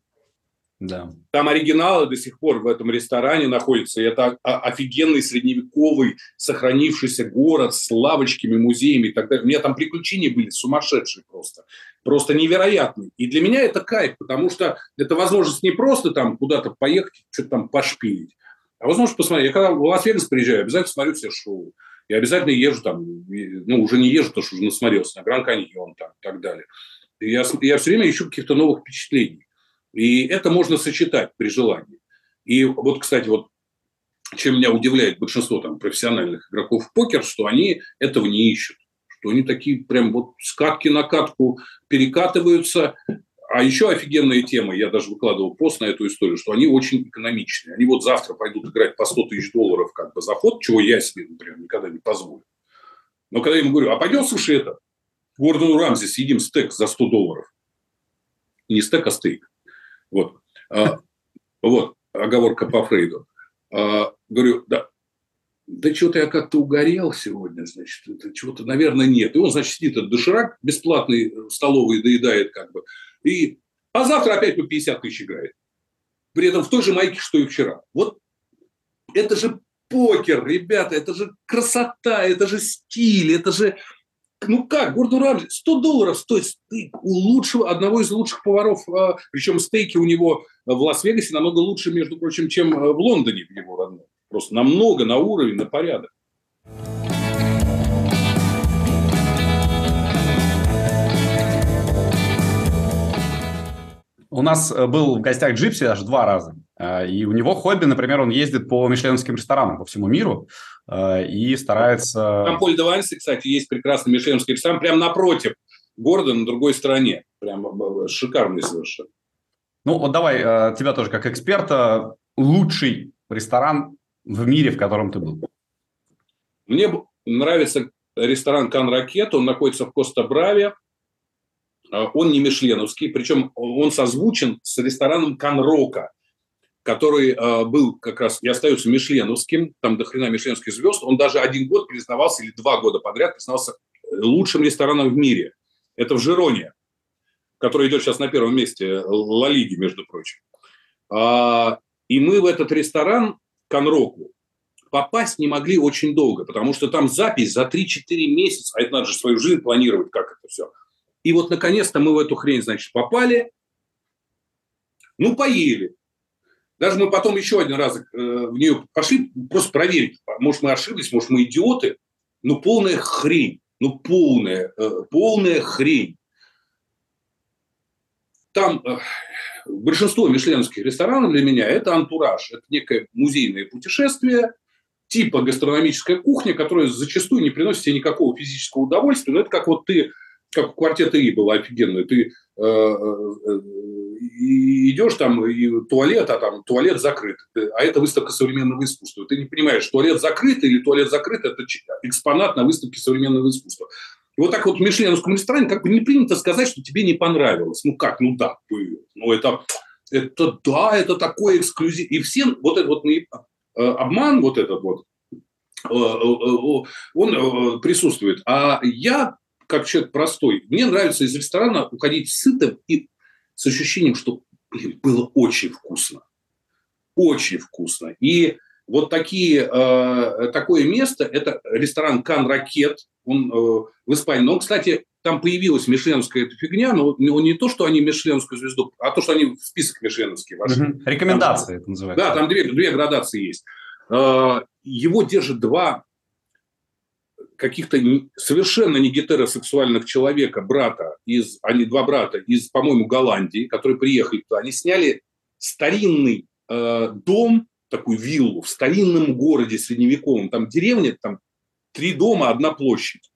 Да. Там оригиналы до сих пор в этом ресторане находятся. И это офигенный средневековый сохранившийся город с лавочками, музеями и так далее. У меня там приключения были сумасшедшие просто. Просто невероятные. И для меня это кайф, потому что это возможность не просто там куда-то поехать, что-то там пошпилить, а возможность посмотреть. Я когда в Лас-Вегас приезжаю, обязательно смотрю все шоу. Я обязательно езжу там, ну, уже не езжу, потому что уже насмотрелся, на Гран-Каньон там и так далее. И я все время ищу каких-то новых впечатлений. И это можно сочетать при желании. И вот, кстати, вот чем меня удивляет большинство там профессиональных игроков в покер, что они этого не ищут. Что они такие прям вот с катки на катку перекатываются. А еще офигенная тема, я даже выкладывал пост на эту историю, что они очень экономичные. Они вот завтра пойдут играть по $100 тысяч как бы за ход, чего я себе, например, никогда не позволю. Но когда я ему говорю, а пойдем, слушай, это, Гордону Рамзи съедим стейк за $100. Не стейк, а стейк. Вот. Вот, оговорка по Фрейду. Говорю, да чего-то я как-то угорел сегодня, значит, чего-то, наверное, нет. И он, значит, сидит этот доширак бесплатный в столовой доедает как бы. А завтра опять по 50 тысяч играет. При этом в той же майке, что и вчера. Вот это же покер, ребята, это же красота, это же стиль, это же... Ну как, Гордон Рамзи, $100 стоит стейк у лучшего, одного из лучших поваров. Причем стейки у него в Лас-Вегасе намного лучше, между прочим, чем в Лондоне, в его родном. Просто намного, на уровень, на порядок. У нас был в гостях Джипси аж два раза, и у него хобби, например, он ездит по мишленовским ресторанам по всему миру и старается... Там Поль-де-Вансе, кстати, есть прекрасный мишленовский ресторан, прямо напротив города, на другой стороне, прям шикарный совершенно. Ну вот давай, тебя тоже как эксперта, лучший ресторан в мире, в котором ты был. Мне нравится ресторан «Канракет», он находится в Коста-Браве. Он не мишленовский, причем он созвучен с рестораном «Канрока», который был как раз и остается мишленовским, там до хрена мишленовских звезд. Он даже 1 год признавался, или 2 года подряд признался лучшим рестораном в мире. Это в Жироне, который идет сейчас на первом месте Ла Лиги, между прочим. И мы в этот ресторан «Канроку» попасть не могли очень долго, потому что там запись за 3-4 месяца, а это надо же свою жизнь планировать, как это все. И вот, наконец-то, мы в эту хрень, значит, попали. Ну, поели. Даже мы потом еще один раз в нее пошли просто проверить. Может, мы ошиблись, может, мы идиоты. Ну, полная хрень. Ну, полная хрень. Там большинство мишленовских ресторанов для меня – это антураж. Это некое музейное путешествие, типа гастрономическая кухня, которая зачастую не приносит тебе никакого физического удовольствия. Но это как вот ты... Как в «Квартете И» было офигенно. Ты идешь там, и туалет, а там туалет закрыт. А это выставка современного искусства. Ты не понимаешь, туалет закрыт или туалет закрыт – это экспонат на выставке современного искусства. И вот так вот в мишленовском ресторане как бы не принято сказать, что тебе не понравилось. Ну как, ну да, было. Ну это да, это такой эксклюзив. И всем вот этот вот обман, вот этот вот, он присутствует. А я, как человек простой, мне нравится из ресторана уходить сытым и с ощущением, что, блин, было очень вкусно. Очень вкусно. И вот такое место, это ресторан «Канракет», он в Испании. Но, кстати, там появилась мишленовская эта фигня, но он не то, что они мишленовскую звезду, а то, что они в список мишленовский вошли. Угу. Рекомендации это называется. Да, там две градации есть. Его держат два каких-то совершенно не гетеросексуальных человека, два брата из, по-моему, Голландии, которые приехали туда. Они сняли старинный дом, такую виллу в старинном городе средневековом, там деревня, там 3 дома, 1 площадь.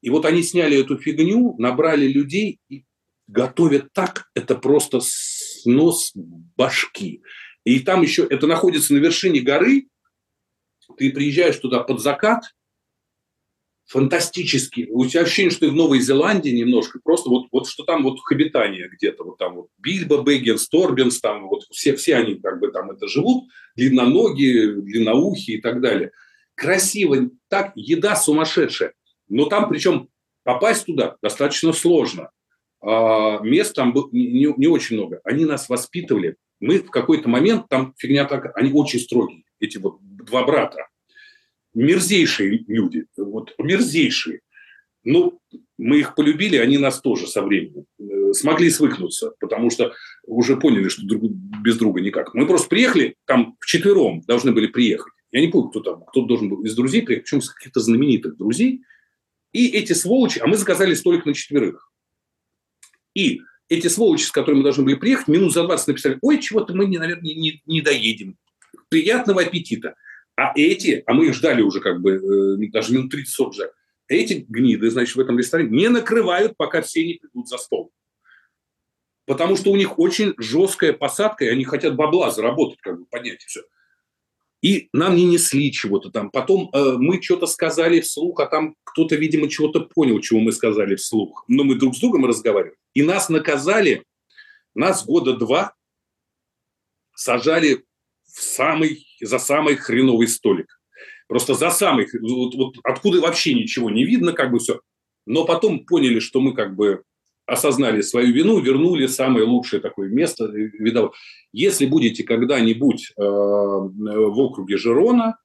И вот они сняли эту фигню, набрали людей и готовят так, это просто снос башки. И там еще, это находится на вершине горы, ты приезжаешь туда под закат, фантастически, у тебя ощущение, что ты в Новой Зеландии немножко, просто вот что там вот хобитание где-то, вот там вот Бильбо, Бэггинс, Торбинс, там вот все они как бы там это живут, длинноногие, длинноухие и так далее. Красиво, так, еда сумасшедшая, но там причем попасть туда достаточно сложно, мест там не очень много, они нас воспитывали. Мы в какой-то момент, там фигня такая, они очень строгие, эти вот 2 брата. Мерзейшие люди, вот мерзейшие. Но мы их полюбили, они нас тоже со временем. Смогли свыкнуться, потому что уже поняли, что без друга никак. Мы просто приехали, там вчетвером должны были приехать. Я не помню, кто там, кто должен был из друзей приехать, причем из каких-то знаменитых друзей. И эти сволочи, а мы заказали столик на 4. И... Эти сволочи, с которыми мы должны были приехать, минут за 20 написали, ой, чего-то мы, наверное, не доедем. Приятного аппетита. А эти, а мы их ждали уже как бы, даже минут 30-40 ждали. Эти гниды, значит, в этом ресторане не накрывают, пока все не придут за стол. Потому что у них очень жесткая посадка, и они хотят бабла заработать, как бы поднять и все. И нам не несли чего-то там. Потом мы что-то сказали вслух, а там кто-то, видимо, чего-то понял, чего мы сказали вслух. Но мы друг с другом разговаривали. И нас наказали. Нас 2 года сажали за самый хреновый столик. Просто за самый... Вот откуда вообще ничего не видно, как бы все. Но потом поняли, что мы как бы осознали свою вину, вернули самое лучшее такое место видовое. Если будете когда-нибудь в округе Жирона,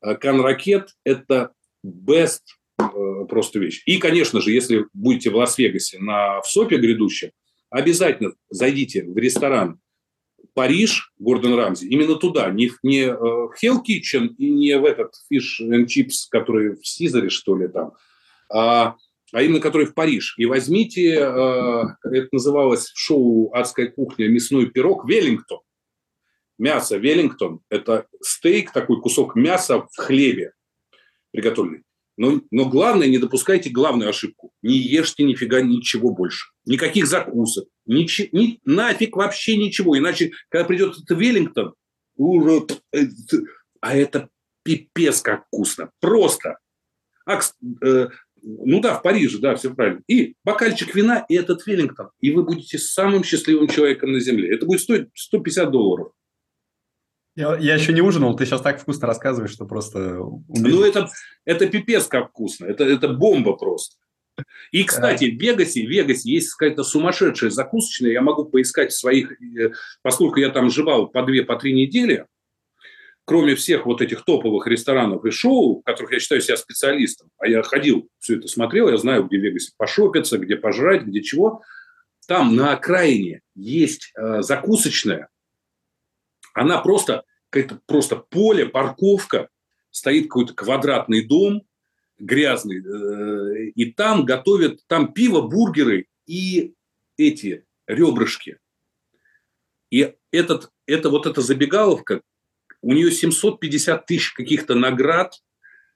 Канракет – это best просто вещь. И, конечно же, если будете в Лас-Вегасе на ВСОПе грядущем, обязательно зайдите в ресторан «Париж», Гордон Рамзи, именно туда, не в Hell Kitchen и не в этот Fish and Chips, который в Сизаре, что ли, там, а именно который в Париж. И возьмите, это называлось в шоу «Адская кухня» мясной пирог «Веллингтон». Мясо «Веллингтон» – это стейк, такой кусок мяса в хлебе приготовленный. Но главное, не допускайте главную ошибку. Не ешьте нифига ничего больше. Никаких закусок. Нафиг вообще ничего. Иначе, когда придет этот «Веллингтон», а это пипец как вкусно. Просто. Ну да, в Париже, да, все правильно. И бокальчик вина, и этот «Веллингтон». И вы будете самым счастливым человеком на земле. Это будет стоить $150. Я еще не ужинал, ты сейчас так вкусно рассказываешь, что просто... Ну это пипец как вкусно, это бомба просто. И, кстати, в Вегасе есть какая-то сумасшедшая закусочная, я могу поискать своих, поскольку я там жевал по 2-3 недели, кроме всех вот этих топовых ресторанов и шоу, в которых я считаю себя специалистом, а я ходил, все это смотрел, я знаю, где в Вегасе пошопиться, где пожрать, где чего. Там на окраине есть закусочная, она просто поле, парковка, стоит какой-то квадратный дом грязный, и там готовят, там пиво, бургеры и эти ребрышки. И эта забегаловка, у нее 750 тысяч каких-то наград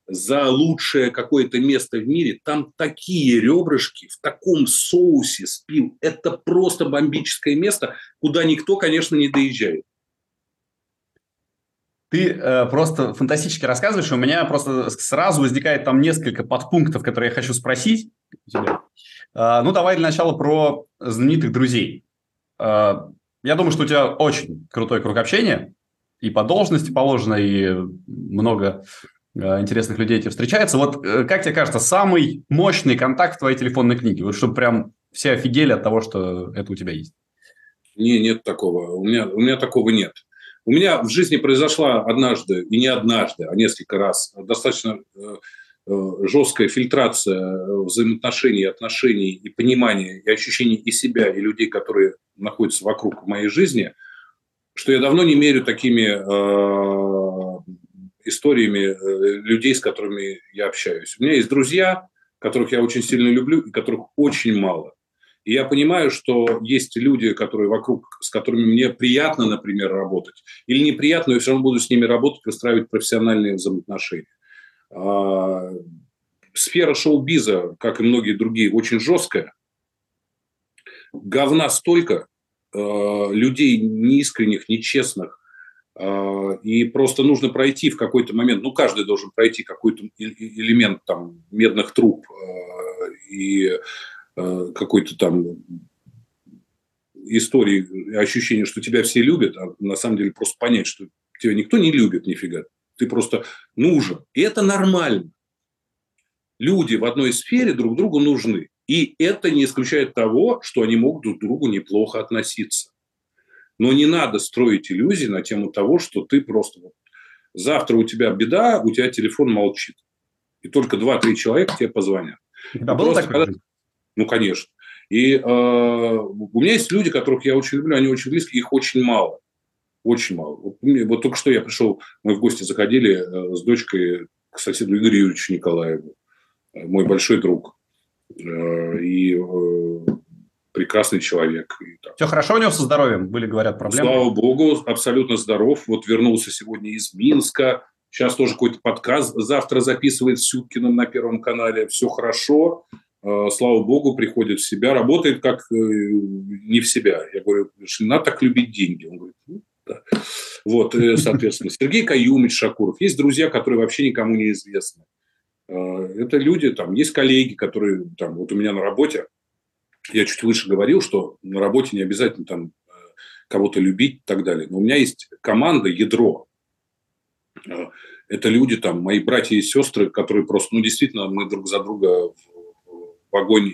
за лучшее какое-то место в мире. Там такие ребрышки в таком соусе с пивом. Это просто бомбическое место, куда никто, конечно, не доезжает. Ты просто фантастически рассказываешь, у меня просто сразу возникает там несколько подпунктов, которые я хочу спросить у тебя. Ну, давай для начала про знаменитых друзей. Я думаю, что у тебя очень крутой круг общения, и по должности положено, и много интересных людей тебе встречается. Вот как тебе кажется, самый мощный контакт в твоей телефонной книге? Вот чтобы прям все офигели от того, что это у тебя есть. Не, нет такого. У меня такого нет. У меня в жизни произошла однажды, и не однажды, а несколько раз, достаточно жесткая фильтрация взаимоотношений, отношений и понимания, и ощущений и себя, и людей, которые находятся вокруг в моей жизни, что я давно не мерю такими историями людей, с которыми я общаюсь. У меня есть друзья, которых я очень сильно люблю и которых очень мало. И я понимаю, что есть люди, которые вокруг, с которыми мне приятно, например, работать, или неприятно, я все равно буду с ними работать, выстраивать профессиональные взаимоотношения. Сфера шоу-биза, как и многие другие, очень жесткая. Говна столько, людей неискренних, нечестных. И просто нужно пройти в какой-то момент, ну, каждый должен пройти какой-то элемент там медных труб и какой-то там истории, ощущение, что тебя все любят, а на самом деле просто понять, что тебя никто не любит нифига. Ты просто нужен. И это нормально. Люди в одной сфере друг другу нужны. И это не исключает того, что они могут друг к другу неплохо относиться. Но не надо строить иллюзии на тему того, что ты просто... Завтра у тебя беда, у тебя телефон молчит. И только 2-3 человека тебе позвонят. Да, было такое? Ну, конечно. И у меня есть люди, которых я очень люблю, они очень близкие, их очень мало. Очень мало. Вот только что я пришел, мы в гости заходили с дочкой к соседу Игорю Юрьевичу Николаеву, мой большой друг. Прекрасный человек. Все хорошо у него со здоровьем? Были, говорят, проблемы? Слава богу, абсолютно здоров. Вот вернулся сегодня из Минска. Сейчас тоже какой-то подкаст завтра записывает с Сюткиным на Первом канале. Все хорошо. Слава богу, приходит в себя, работает как не в себя. Я говорю, что не надо так любить деньги. Он говорит, ну, да. Вот, соответственно, Сергей Каюмич Шакуров. Есть друзья, которые вообще никому не известны. Это люди, там, есть коллеги, которые, там, вот у меня на работе, я чуть выше говорил, что на работе не обязательно там кого-то любить и так далее. Но у меня есть команда, ядро. Это люди, там, мои братья и сестры, которые просто, ну, действительно, мы друг за друга в огонь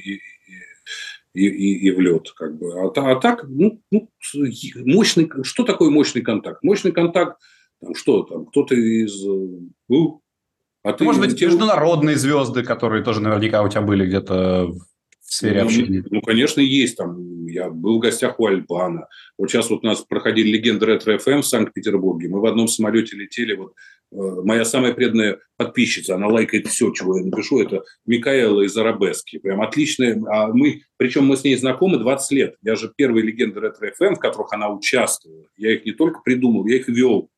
и в лед, как бы. А так, ну, мощный, что такое мощный контакт? Мощный контакт, там, что там, кто-то из... Может быть, международные звезды, которые тоже наверняка у тебя были где-то в сфере общения? Ну, конечно, есть. Там, я был в гостях у Альбана. Вот сейчас вот у нас проходили легенды Retro FM в Санкт-Петербурге. Мы в одном самолете летели. Вот, моя самая преданная подписчица, она лайкает все, чего я напишу. Это Микаэла из Арабески. Прям отличная. Причем мы с ней знакомы 20 лет. Я же первые легенды Retro FM, в которых она участвовала. Я их не только придумал, я их вел.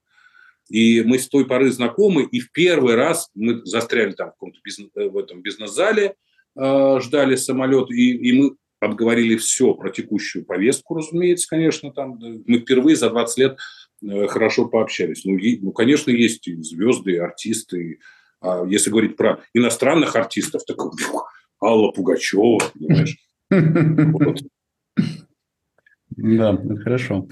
И мы с той поры знакомы, и в первый раз мы застряли там в каком-то бизнес-зале, ждали самолет, и мы обговорили все про текущую повестку, разумеется, конечно, там. Мы впервые за 20 лет хорошо пообщались. Ну, конечно, есть и звезды, и артисты. А если говорить про иностранных артистов, так Алла Пугачева, понимаешь? Да, хорошо.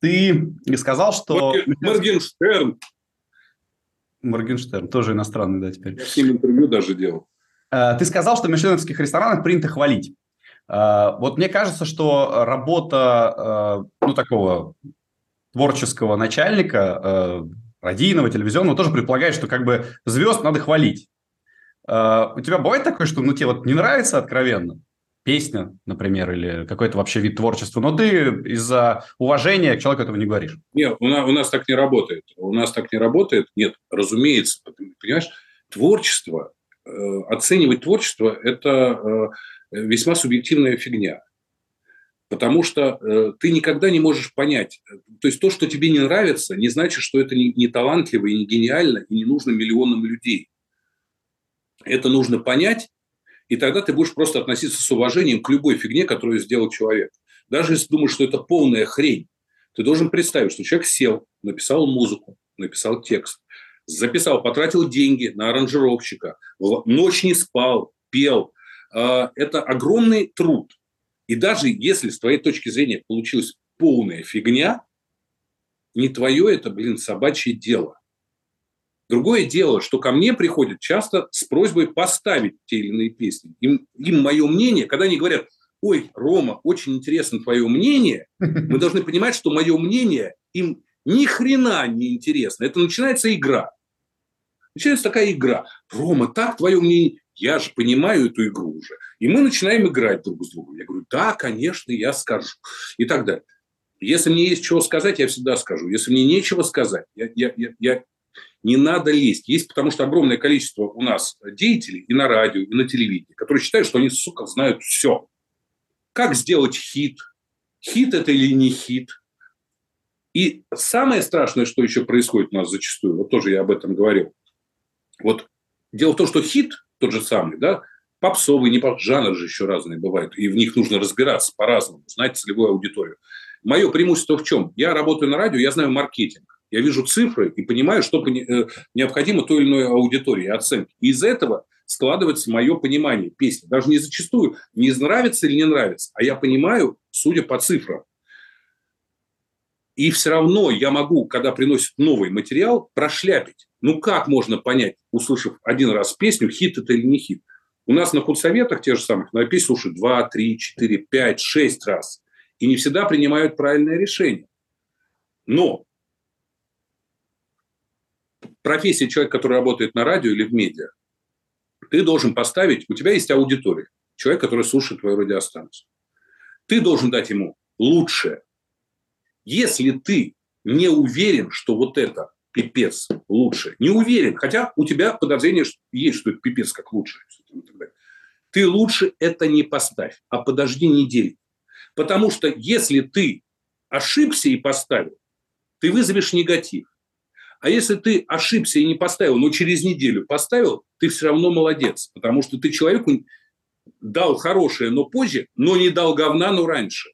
Ты сказал, что... Моргенштерн. Моргенштерн, тоже иностранный, да, теперь. Я с ним интервью даже делал. Ты сказал, что в мишленовских ресторанах принято хвалить. Вот мне кажется, что работа, ну, такого творческого начальника, радийного, телевизионного, тоже предполагает, что как бы звезд надо хвалить. У тебя бывает такое, что, ну, тебе вот не нравится откровенно? Песня, например, или какой-то вообще вид творчества, но ты из-за уважения к человеку этого не говоришь. Нет, у нас так не работает. Нет, разумеется. Понимаешь, творчество, оценивать творчество – это весьма субъективная фигня. Потому что ты никогда не можешь понять. То есть то, что тебе не нравится, не значит, что это не талантливо и не гениально, и не нужно миллионам людей. Это нужно понять. И тогда ты будешь просто относиться с уважением к любой фигне, которую сделал человек. Даже если думаешь, что это полная хрень. Ты должен представить, что человек сел, написал музыку, написал текст, записал, потратил деньги на аранжировщика, ночь не спал, пел. Это огромный труд. И даже если с твоей точки зрения получилась полная фигня, не твое это, собачье дело. Другое дело, что ко мне приходят часто с просьбой поставить те или иные песни. Им мое мнение, когда они говорят: ой, Рома, очень интересно твое мнение, мы должны понимать, что мое мнение им ни хрена не интересно. Это начинается игра. Начинается такая игра. Рома, так твое мнение? Я же понимаю эту игру уже. И мы начинаем играть друг с другом. Я говорю: да, конечно, я скажу. И так далее. Если мне есть чего сказать, я всегда скажу. Если мне нечего сказать, не надо лезть. Есть потому что огромное количество у нас деятелей и на радио, и на телевидении, которые считают, что они, сука, знают все. Как сделать хит? Хит это или не хит? И самое страшное, что еще происходит у нас зачастую, вот тоже я об этом говорил. Вот дело в том, что хит тот же самый, да, попсовый, не попсовый, жанр же еще разные бывают, и в них нужно разбираться по-разному, знать целевую аудиторию. Мое преимущество в чем? Я работаю на радио, я знаю маркетинг, я вижу цифры и понимаю, что необходимо той или иной аудитории, оценки. И из этого складывается мое понимание песни. Даже не зачастую, не нравится или не нравится, а я понимаю, судя по цифрам. И все равно я могу, когда приносят новый материал, прошляпить. Ну, как можно понять, услышав один раз песню, хит это или не хит? У нас на худсоветах, те же самых, на песню слушают 2, 3, 4, 5, 6 раз. И не всегда принимают правильное решение. Но профессия человека, который работает на радио или в медиа, ты должен поставить... У тебя есть аудитория, человек, который слушает твою радиостанцию. Ты должен дать ему лучшее. Если ты не уверен, что вот это пипец лучше, не уверен, хотя у тебя подозрение есть, что это пипец как лучше, ты лучше это не поставь, а подожди неделю. Потому что если ты ошибся и поставил, ты вызовешь негатив. А если ты ошибся и не поставил, но через неделю поставил, ты все равно молодец, потому что ты человеку дал хорошее, но позже, но не дал говна, но раньше.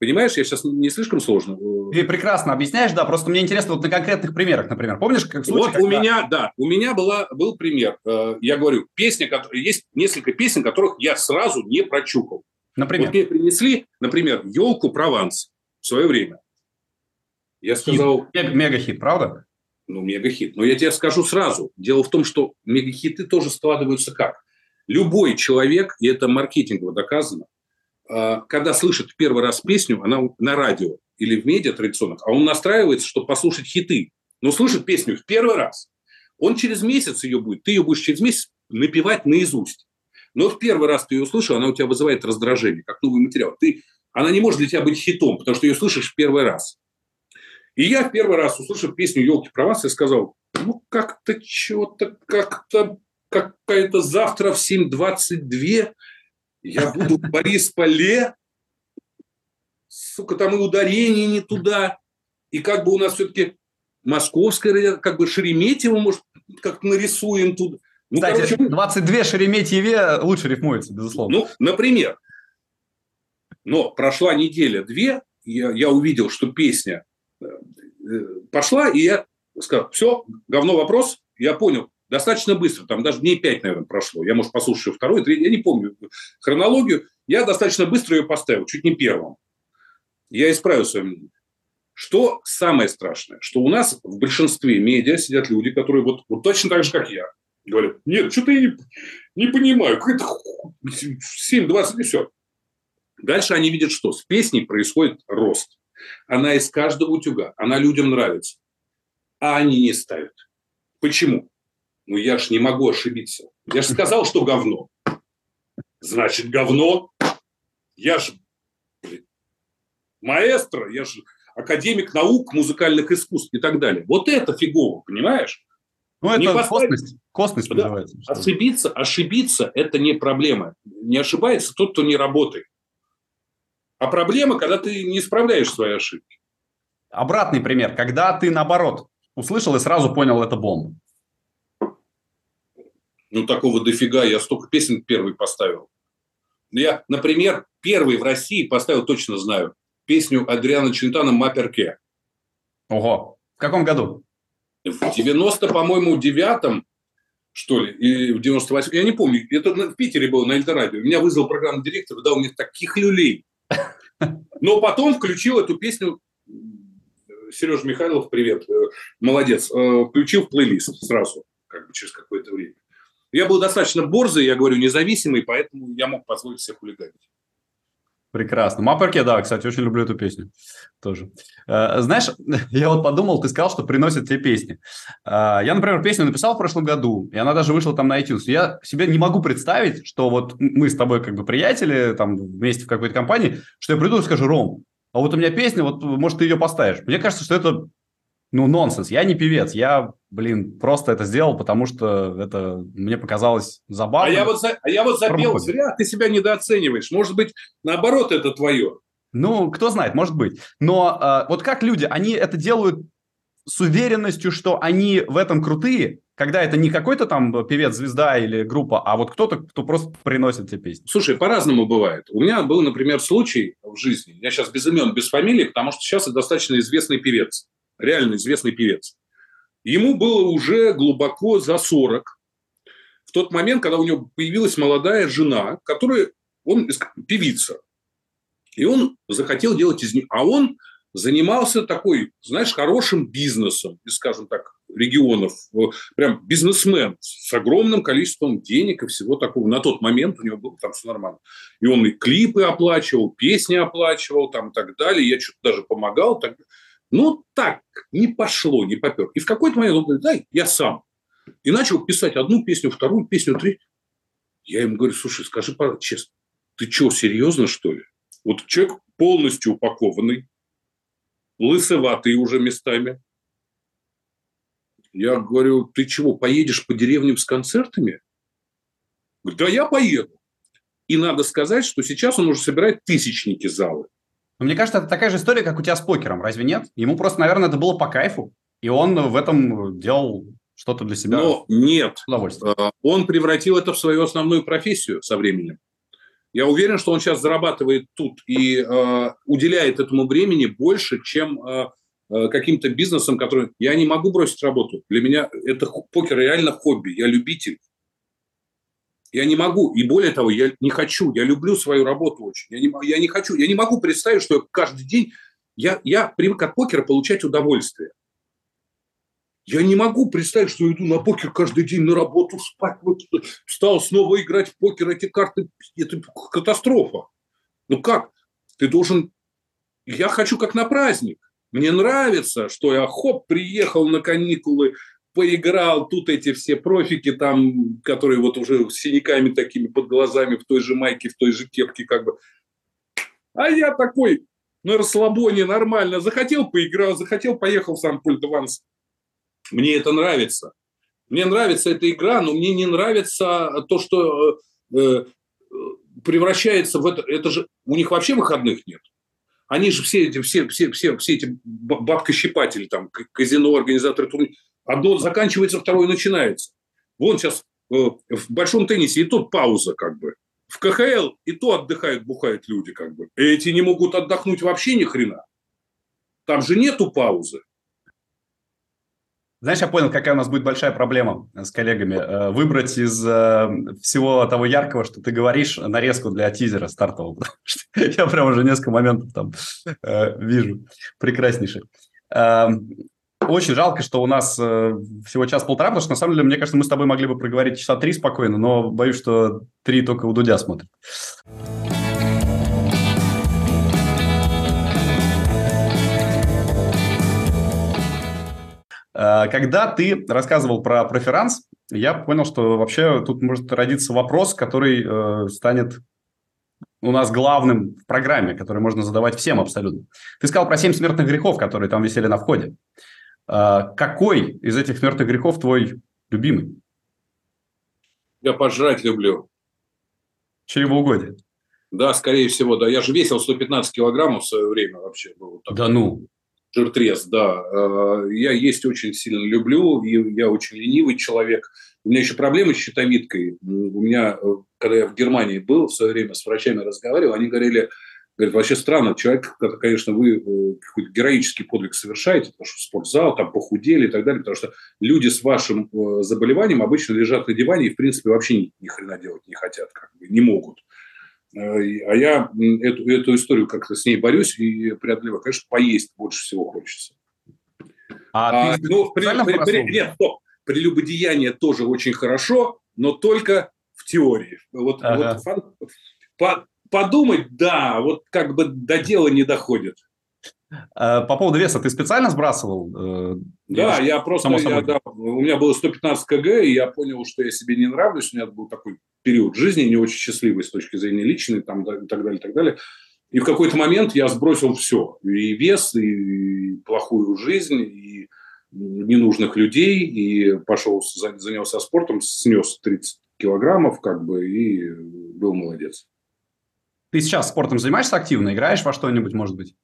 Понимаешь, я сейчас не слишком сложно. Ты прекрасно объясняешь, да, просто мне интересно вот на конкретных примерах, например. Помнишь, как случай? Вот когда... у меня был пример. Я говорю, песня, есть несколько песен, которых я сразу не прочухал. Например? Вот мне принесли, например, «Елку Прованс» в свое время. Я сказал... Мегахит, правда? Ну, мегахит. Но я тебе скажу сразу. Дело в том, что мегахиты тоже складываются как? Любой человек, и это маркетингово доказано, когда слышит в первый раз песню, она на радио или в медиа традиционных, а он настраивается, чтобы послушать хиты, но слышит песню в первый раз, он через месяц ее будет, ты ее будешь через месяц напевать наизусть. Но в первый раз ты ее услышал, она у тебя вызывает раздражение, как новый материал. Она не может для тебя быть хитом, потому что ее слышишь в первый раз. И я в первый раз, услышав песню «Елки про вас», я сказал, ну как-то чего-то, как-то какая-то завтра в 7:22 я буду в Борисполе, сука, там и ударение не туда. И как бы у нас все-таки московская, как бы Шереметьево, может, как-то нарисуем тут. Ну, кстати, короче, 22 Шереметьеве лучше рифмуется, безусловно. Ну, например. Но прошла неделя-две, я увидел, что песня пошла, и я сказал, все, говно вопрос, я понял. Достаточно быстро, там даже дней 5, наверное, прошло. Я, может, послушаю второй, третий, я не помню хронологию. Я достаточно быстро ее поставил, чуть не первым. Я исправил свое мнение. Что самое страшное, что у нас в большинстве медиа сидят люди, которые вот точно так же, как я, говорят, нет, что-то я не понимаю, какая-то 7:20 и все. Дальше они видят, что с песней происходит рост. Она из каждого утюга, она людям нравится. А они не ставят. Почему? Ну, я ж не могу ошибиться. Я ж сказал, что говно. Значит, говно. Я ж маэстро, я ж академик наук, музыкальных искусств и так далее. Вот это фигово, понимаешь? Ну, не это поставить... косность. Косность называется. Ошибиться – это не проблема. Не ошибается тот, кто не работает. А проблема, когда ты не исправляешь свои ошибки. Обратный пример. Когда ты, наоборот, услышал и сразу понял, это бомба. Ну, такого дофига. Я столько песен первый поставил. Я, например, первый в России поставил, точно знаю, песню Адриана Челентано «Маперке». Ого. В каком году? В 90, по-моему, девятом, что ли, и в 98-м. Я не помню. Это в Питере было, на Эльдорадио. Меня вызвал программный директор и дал мне таких люлей. Но потом включил эту песню... Сережа Михайлов, привет. Молодец. Включил в плейлист сразу, как бы через какое-то время. Я был достаточно борзый, я говорю, независимый, поэтому я мог позволить себе хулиганить. Прекрасно. Маперке, да, кстати, очень люблю эту песню тоже. Знаешь, я вот подумал, ты сказал, что приносят тебе песни. Я, например, песню написал в прошлом году, и она даже вышла там на iTunes. Я себе не могу представить, что вот мы с тобой как бы приятели, там вместе в какой-то компании, что я приду и скажу: Ром, а вот у меня песня, вот, может, ты ее поставишь. Мне кажется, что это, ну, нонсенс. Я не певец, я, блин, просто это сделал, потому что это мне показалось забавно. А я вот запел зря, ты себя недооцениваешь. Может быть, наоборот, это твое. Ну, кто знает, может быть. Но вот как люди, они это делают с уверенностью, что они в этом крутые, когда это не какой-то там певец-звезда или группа, а вот кто-то, кто просто приносит тебе песни. Слушай, по-разному бывает. У меня был, например, случай в жизни, я сейчас без имен, без фамилии, потому что сейчас это достаточно известный певец, реально известный певец. Ему было уже глубоко за 40, в тот момент, когда у него появилась молодая жена, которая, он певица, и он захотел делать из нее, а он... занимался такой, знаешь, хорошим бизнесом из, скажем так, регионов. Прям бизнесмен с огромным количеством денег и всего такого. На тот момент у него было там все нормально. И он и клипы оплачивал, песни оплачивал там и так далее. Я что-то даже помогал. Так... Ну, так, не пошло, не попер. И в какой-то момент он говорит: дай, я сам. И начал писать одну песню, вторую песню, третью. Я ему говорю: слушай, скажи, честно, ты что, серьезно, что ли? Вот человек полностью упакованный, лысоватые уже местами. Я говорю: ты чего, поедешь по деревням с концертами? Говорит: да, я поеду. И надо сказать, что сейчас он уже собирает тысячники залы. Но мне кажется, это такая же история, как у тебя с покером, разве нет? Ему просто, наверное, это было по кайфу, и он в этом делал что-то для себя. Но нет, он превратил это в свою основную профессию со временем. Я уверен, что он сейчас зарабатывает тут и уделяет этому времени больше, чем каким-то бизнесам, которые... Я не могу бросить работу. Для меня это покер реально хобби. Я любитель. Я не могу. И более того, я не хочу. Я люблю свою работу очень. Я не хочу. Я не могу представить, что я каждый день... Я привык от покера получать удовольствие. Я не могу представить, что я иду на покер каждый день, на работу, спать, вот, стал снова играть в покер, эти карты, это катастрофа. Ну как? Ты должен... Я хочу как на праздник. Мне нравится, что я, хоп, приехал на каникулы, поиграл, тут эти все профики там, которые вот уже с синяками такими под глазами, в той же майке, в той же кепке как бы. А я такой на расслабоне нормально. Захотел, поиграл, захотел, поехал в Сен-Поль-де-Ванс. Мне это нравится. Мне нравится эта игра, но мне не нравится то, что превращается в это. Это же у них вообще выходных нет. Они же все эти бабкощипатели, там, казино, организаторы турниров. Одно заканчивается, второе начинается. Вон сейчас в большом теннисе и тут пауза, как бы. В КХЛ и то отдыхают, бухают люди, как бы. Эти не могут отдохнуть вообще ни хрена. Там же нету паузы. Знаешь, я понял, какая у нас будет большая проблема с коллегами. Выбрать из всего того яркого, что ты говоришь, нарезку для тизера стартового. Я прям уже несколько моментов там вижу. Прекраснейший. Очень жалко, что у нас всего час-полтора, потому что, на самом деле, мне кажется, мы с тобой могли бы проговорить часа 3 спокойно, но боюсь, что 3 только у Дудя смотрят. Когда ты рассказывал про преферанс, я понял, что вообще тут может родиться вопрос, который станет у нас главным в программе, который можно задавать всем абсолютно. Ты сказал про 7 смертных грехов, которые там висели на входе. Какой из этих смертных грехов твой любимый? Я пожрать люблю. Чревоугодие. Да, скорее всего, да. Я же весил 115 килограммов в свое время вообще. Было так. Да ну... Жиртрез, да. Я есть очень сильно люблю, и я очень ленивый человек. У меня еще проблемы с щитовидкой. У меня, когда я в Германии был, в свое время с врачами разговаривал, они говорили: Говорит, вообще странно, человек, конечно, вы какой-то героический подвиг совершаете, потому что спортзал, там похудели и так далее, потому что люди с вашим заболеванием обычно лежат на диване и, в принципе, вообще ни хрена делать не хотят, как бы, не могут. А я эту историю как-то с ней борюсь и преодолеваю. Конечно, поесть больше всего хочется. Прелюбодеяние тоже очень хорошо, но только в теории. Подумать, да, вот как бы до дела не доходит. По поводу веса ты специально сбрасывал? Да, я просто... у меня было 115 кг, и я понял, что я себе не нравлюсь. У меня был такой период жизни, не очень счастливый с точки зрения личной, там, и так далее, и так далее. И в какой-то момент я сбросил все. И вес, и плохую жизнь, и ненужных людей, и пошел, занялся спортом, снес 30 килограммов, как бы, и был молодец. Ты сейчас спортом занимаешься активно? Играешь во что-нибудь, может быть?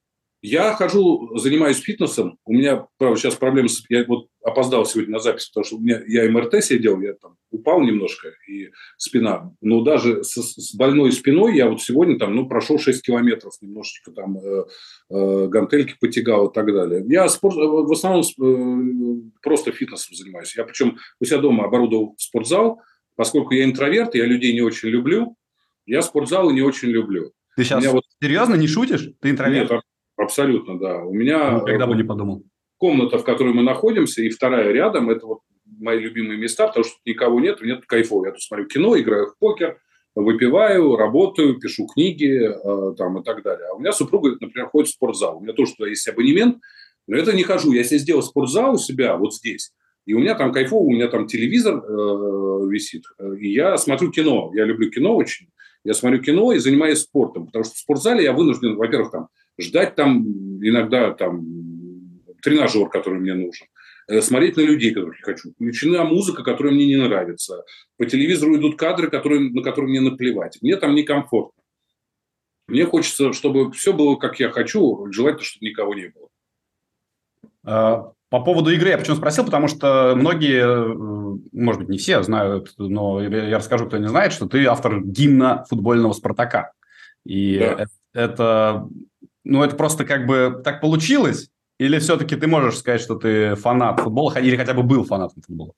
Я хожу, занимаюсь фитнесом. У меня, правда, сейчас проблемы... Я вот опоздал сегодня на запись, потому что я МРТ сидел, я там упал немножко, и спина. Но даже с больной спиной я вот сегодня там, прошел 6 километров, немножечко там гантельки потягал и так далее. Я в основном просто фитнесом занимаюсь. Я причем у себя дома оборудовал спортзал, поскольку я интроверт, я людей не очень люблю. Я спортзалы не очень люблю. Ты сейчас серьезно не шутишь? Ты интроверт? Нет, абсолютно, да. У меня никогда бы не подумал. Комната, в которой мы находимся, и вторая рядом, это вот мои любимые места, потому что никого нет, мне тут кайфово. Я тут смотрю кино, играю в покер, выпиваю, работаю, пишу книги там, и так далее. А у меня супруга, например, ходит в спортзал. У меня тоже туда есть абонемент, но это не хожу. Я себе сделал спортзал у себя вот здесь. И у меня там кайфово, у меня там телевизор висит. И я смотрю кино. Я люблю кино очень. Я смотрю кино и занимаюсь спортом, потому что в спортзале я вынужден, во-первых, там, ждать там иногда там, тренажер, который мне нужен, смотреть на людей, которых я хочу, включена музыка, которая мне не нравится, по телевизору идут кадры, на которые мне наплевать, мне там некомфортно. Мне хочется, чтобы все было, как я хочу, желательно, чтобы никого не было. По поводу игры я почему спросил, потому что многие, может быть, не все знают, но я расскажу, кто не знает, что ты автор гимна футбольного «Спартака». И да. это просто как бы так получилось? Или все-таки ты можешь сказать, что ты фанат футбола, или хотя бы был фанатом футбола?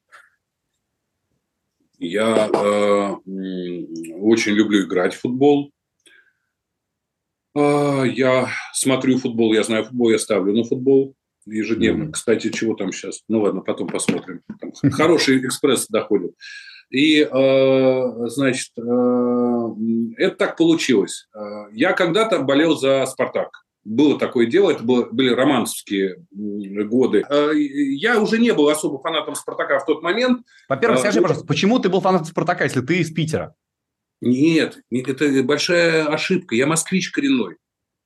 Я очень люблю играть в футбол. Я смотрю футбол, я знаю футбол, я ставлю на футбол. Ежедневно. Кстати, чего там сейчас? Ладно, потом посмотрим. Там хороший экспресс доходит. И, значит, это так получилось. Я когда-то болел за «Спартак». Было такое дело, это были романовские годы. Я уже не был особо фанатом «Спартака» в тот момент. Во-первых, скажи, пожалуйста, почему ты был фанатом «Спартака», если ты из Питера? Нет, это большая ошибка. Я москвич коренной.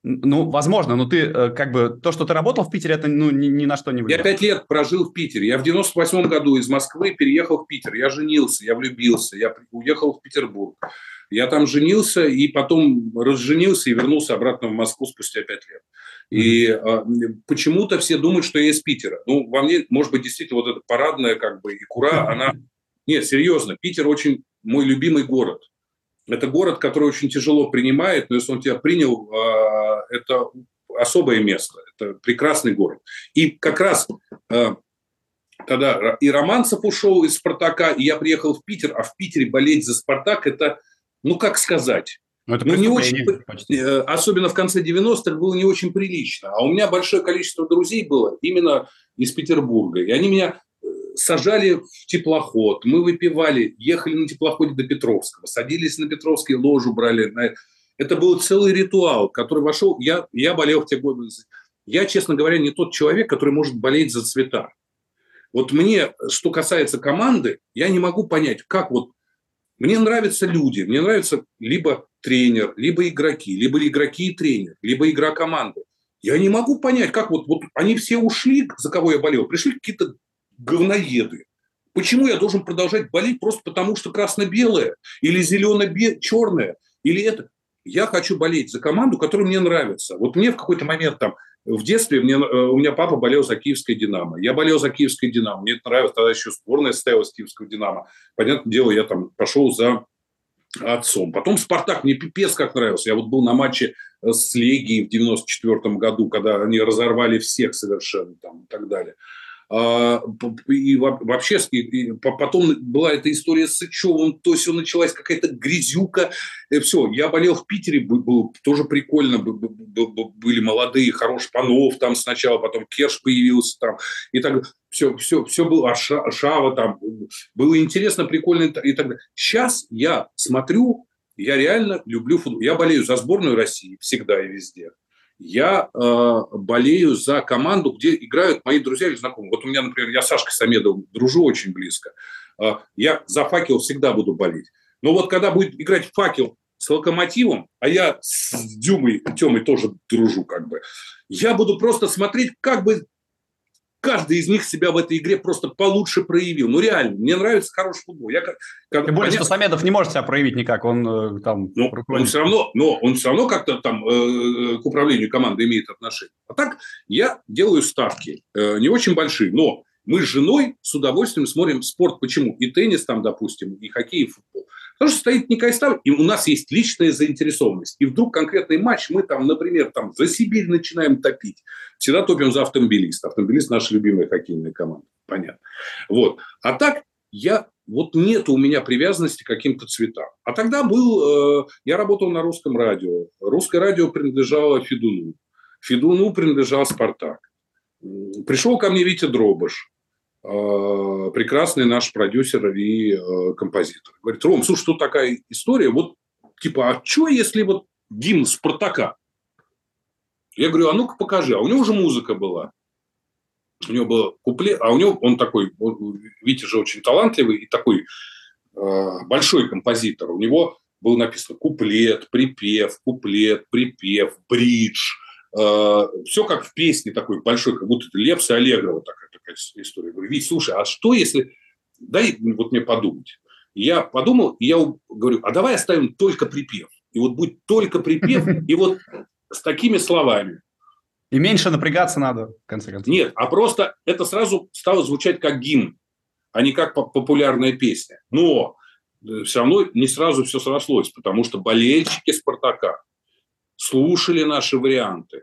Ну, возможно, но ты, как бы, то, что ты работал в Питере, это ни на что не влияет. Я 5 лет прожил в Питере. Я в 98 году из Москвы переехал в Питер. Я женился, я влюбился, я уехал в Петербург. Я там женился и потом разженился и вернулся обратно в Москву спустя 5 лет. И почему-то все думают, что я из Питера. Ну, во мне, может быть, действительно, вот эта парадная, как бы, икура, она... Нет, серьезно, Питер очень мой любимый город. Это город, который очень тяжело принимает, но если он тебя принял, это особое место, это прекрасный город. И как раз тогда и Романцев ушел из «Спартака», и я приехал в Питер, а в Питере болеть за «Спартак» – это, ну как сказать, не очень, особенно в конце 90-х было не очень прилично. А у меня большое количество друзей было именно из Петербурга, и они меня... сажали в теплоход, мы выпивали, ехали на теплоходе до Петровского, садились на Петровский, ложу брали. Это был целый ритуал, который вошел... Я болел в те годы. Я, честно говоря, не тот человек, который может болеть за цвета. Вот мне, что касается команды, я не могу понять, как вот... Мне нравятся люди, мне нравится либо тренер, либо игроки и тренер, либо игра команды. Я не могу понять, как вот они все ушли, за кого я болел, пришли какие-то говноеды. Почему я должен продолжать болеть просто потому, что красно-белое или зелено-черное или это? Я хочу болеть за команду, которая мне нравится. Вот мне в какой-то момент там в детстве у меня папа болел за киевское «Динамо». Я болел за киевское «Динамо». Мне это нравилось. Тогда еще сборная стояла с киевского «Динамо». Понятное дело, я там пошел за отцом. Потом «Спартак» мне пипец как нравился. Я вот был на матче с Легией в 94 году, когда они разорвали всех совершенно там, и так далее. И вообще, и потом была эта история с Сычевым, то есть началась какая-то грязюка, и все. Я болел в Питере, был тоже прикольно, были молодые, хороший Панов там сначала, потом Керш появился там, и так все было, Шава там, было интересно, прикольно и так далее. Сейчас я смотрю, я реально люблю футбол, я болею за сборную России всегда и везде. Я болею за команду, где играют мои друзья или знакомые. Вот у меня, например, я с Сашкой Самедовым дружу очень близко. Я за «Факел» всегда буду болеть. Но вот когда будет играть «Факел» с «Локомотивом», а я с Тёмой тоже дружу как бы, я буду просто смотреть, как бы каждый из них себя в этой игре просто получше проявил. Ну, реально, мне нравится хороший футбол. Тем более, что Самедов не может себя проявить никак. Он там... Он все равно как-то там к управлению команды имеет отношение. А так я делаю ставки. Не очень большие, но мы с женой с удовольствием смотрим спорт. Почему? И теннис там, допустим, и хоккей, и футбол. Потому что стоит некая ставка, и у нас есть личная заинтересованность. И вдруг конкретный матч мы там, например, там за Сибирь начинаем топить. Всегда топим за автомобилиста. Автомобилист – наша любимая хоккейная команда. Понятно. Вот. А так вот нет у меня привязанности к каким-то цветам. А тогда я работал на русском радио. Русское радио принадлежало Федуну. Федуну принадлежал «Спартак». Пришел ко мне Витя Дробыш, прекрасный наш продюсер и композитор. Говорит: Ром, слушай, тут такая история, вот типа, а что, если вот гимн «Спартака»? Я говорю: а ну-ка покажи. А у него уже музыка была. У него был куплет, а у него он такой, Витя же очень талантливый и такой большой композитор. У него было написано куплет, припев, бридж. Все как в песне такой большой, как будто это Лепс и Аллегрова такая история. Я говорю: Вить, слушай, а что если... Дай вот мне подумать. Я подумал, и я говорю: а давай оставим только припев. И вот будет только припев, и вот с такими словами. И меньше напрягаться надо, в конце концов. Нет, а просто это сразу стало звучать как гимн, а не как популярная песня. Но все равно не сразу все срослось, потому что болельщики «Спартака» слушали наши варианты,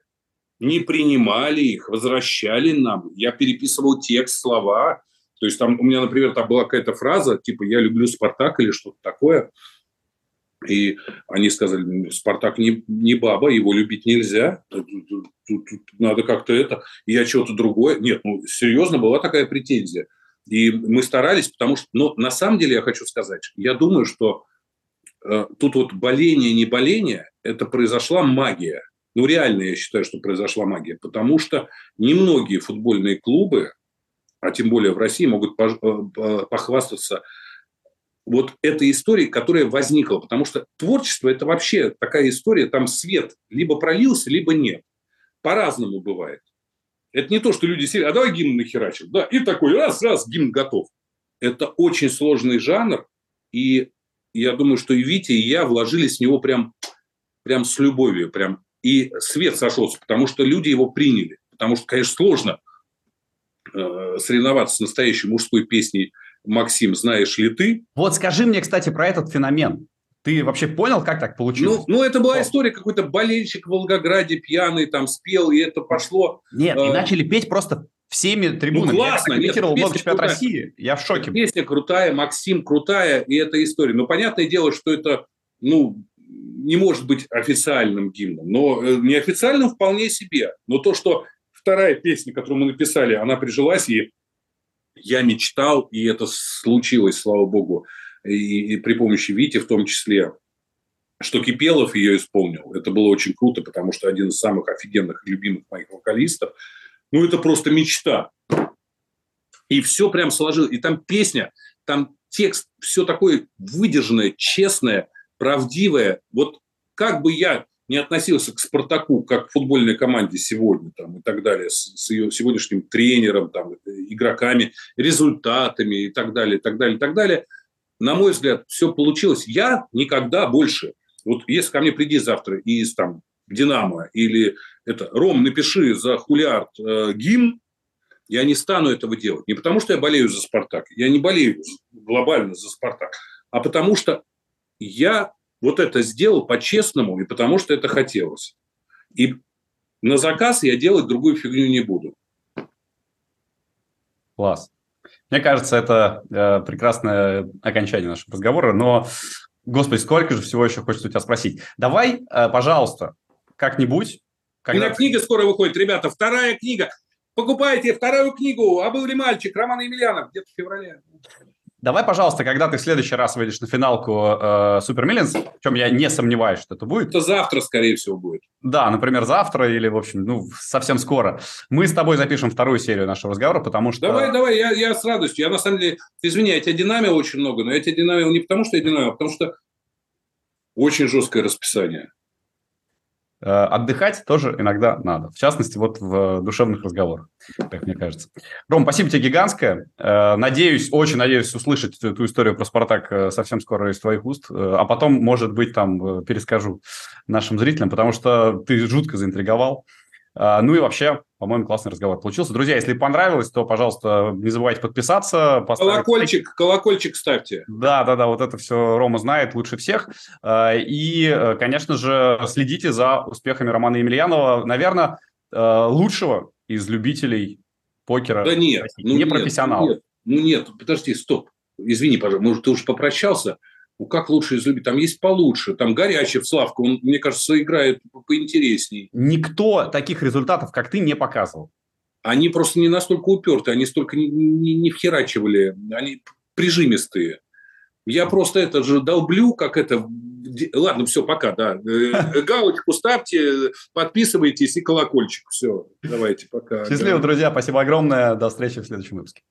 не принимали их, возвращали нам. Я переписывал текст, слова. То есть там у меня, например, там была какая-то фраза, типа «я люблю Спартак» или что-то такое. И они сказали: «Спартак не баба, его любить нельзя. Тут надо как-то это». И я чего-то другое. Нет, ну серьезно, была такая претензия. И мы старались, потому что... Но на самом деле я хочу сказать, я думаю, что тут вот боление, не боление, это произошла магия. Ну, реально я считаю, что произошла магия, потому что немногие футбольные клубы, а тем более в России, могут похвастаться вот этой историей, которая возникла. Потому что творчество – это вообще такая история, там свет либо пролился, либо нет. По-разному бывает. Это не то, что люди сели: а давай гимн нахерачим. Да, и такой раз-раз, гимн готов. Это очень сложный жанр, и я думаю, что и Витя, и я вложились в него прям с любовью. Прям. И свет сошелся, потому что люди его приняли. Потому что, конечно, сложно соревноваться с настоящей мужской песней «Максим, знаешь ли ты?». Вот скажи мне, кстати, про этот феномен. Ты вообще понял, как так получилось? Ну это была история. Какой-то болельщик в Волгограде пьяный там спел, и это пошло. Нет, и начали петь просто всеми трибунами. Ну, классно. Я комментировал много чемпионат России. Я в шоке. Песня крутая, Максим крутая, и эта история. Но понятное дело, что это не может быть официальным гимном. Но неофициальным вполне себе. Но то, что вторая песня, которую мы написали, она прижилась, и я мечтал, и это случилось, слава богу, и при помощи Вити в том числе, что Кипелов ее исполнил. Это было очень круто, потому что один из самых офигенных и любимых моих вокалистов. Ну, это просто мечта. И все прям сложилось. И там песня, там текст, все такое выдержанное, честное, правдивое. Вот как бы я не относился к «Спартаку» как к футбольной команде сегодня там, и так далее, с ее сегодняшним тренером, там, игроками, результатами и так далее. На мой взгляд, все получилось. Я никогда больше... Вот если ко мне приди завтра из там «Динамо» или это: «Ром, напиши за хулиард гимн», я не стану этого делать. Не потому, что я болею за «Спартак». Я не болею глобально за «Спартак». А потому что я вот это сделал по-честному и потому что это хотелось. И на заказ я делать другую фигню не буду. Класс. Мне кажется, это прекрасное окончание нашего разговора, но, господи, сколько же всего еще хочется у тебя спросить. Давай, пожалуйста, как-нибудь... Когда... У меня книга скоро выходит, ребята, вторая книга. Покупайте вторую книгу «А был ли мальчик» Романа Емельянова где-то в феврале. Давай, пожалуйста, когда ты в следующий раз выйдешь на финалку Super Millions, в чем я не сомневаюсь, что это будет. Это завтра, скорее всего, будет. Да, например, завтра или, в общем, ну, совсем скоро. Мы с тобой запишем вторую серию нашего разговора, потому что... Давай, я с радостью. Я, на самом деле, извини, я тебя динамил очень много, но я тебя динамил не потому, что я динамил, а потому что очень жесткое расписание. Отдыхать тоже иногда надо, в частности, вот в душевных разговорах, как мне кажется. Ром, спасибо тебе гигантское. Надеюсь, очень надеюсь услышать эту историю про «Спартак» совсем скоро из твоих уст, а потом, может быть, там перескажу нашим зрителям, потому что ты жутко заинтриговал. Ну и вообще, по-моему, классный разговор получился. Друзья, если понравилось, то, пожалуйста, не забывайте подписаться. Поставить... Колокольчик ставьте. Да, вот это все Рома знает лучше всех. И, конечно же, следите за успехами Романа Емельянова. Наверное, лучшего из любителей покера. Да нет. Не профессионал. Нет, подожди, стоп. Извини, пожалуйста, может, ты уже попрощался? Ну, как лучше из любви? Там есть получше. Там Горячев, Славка, он, мне кажется, играет поинтересней. Никто таких результатов, как ты, не показывал. Они просто не настолько уперты, они столько не вхерачивали, они прижимистые. Я просто это же долблю, как это... Ладно, все, пока, да. Галочку ставьте, подписывайтесь и колокольчик. Все, давайте, пока. Счастливо, друзья, спасибо огромное. До встречи в следующем выпуске.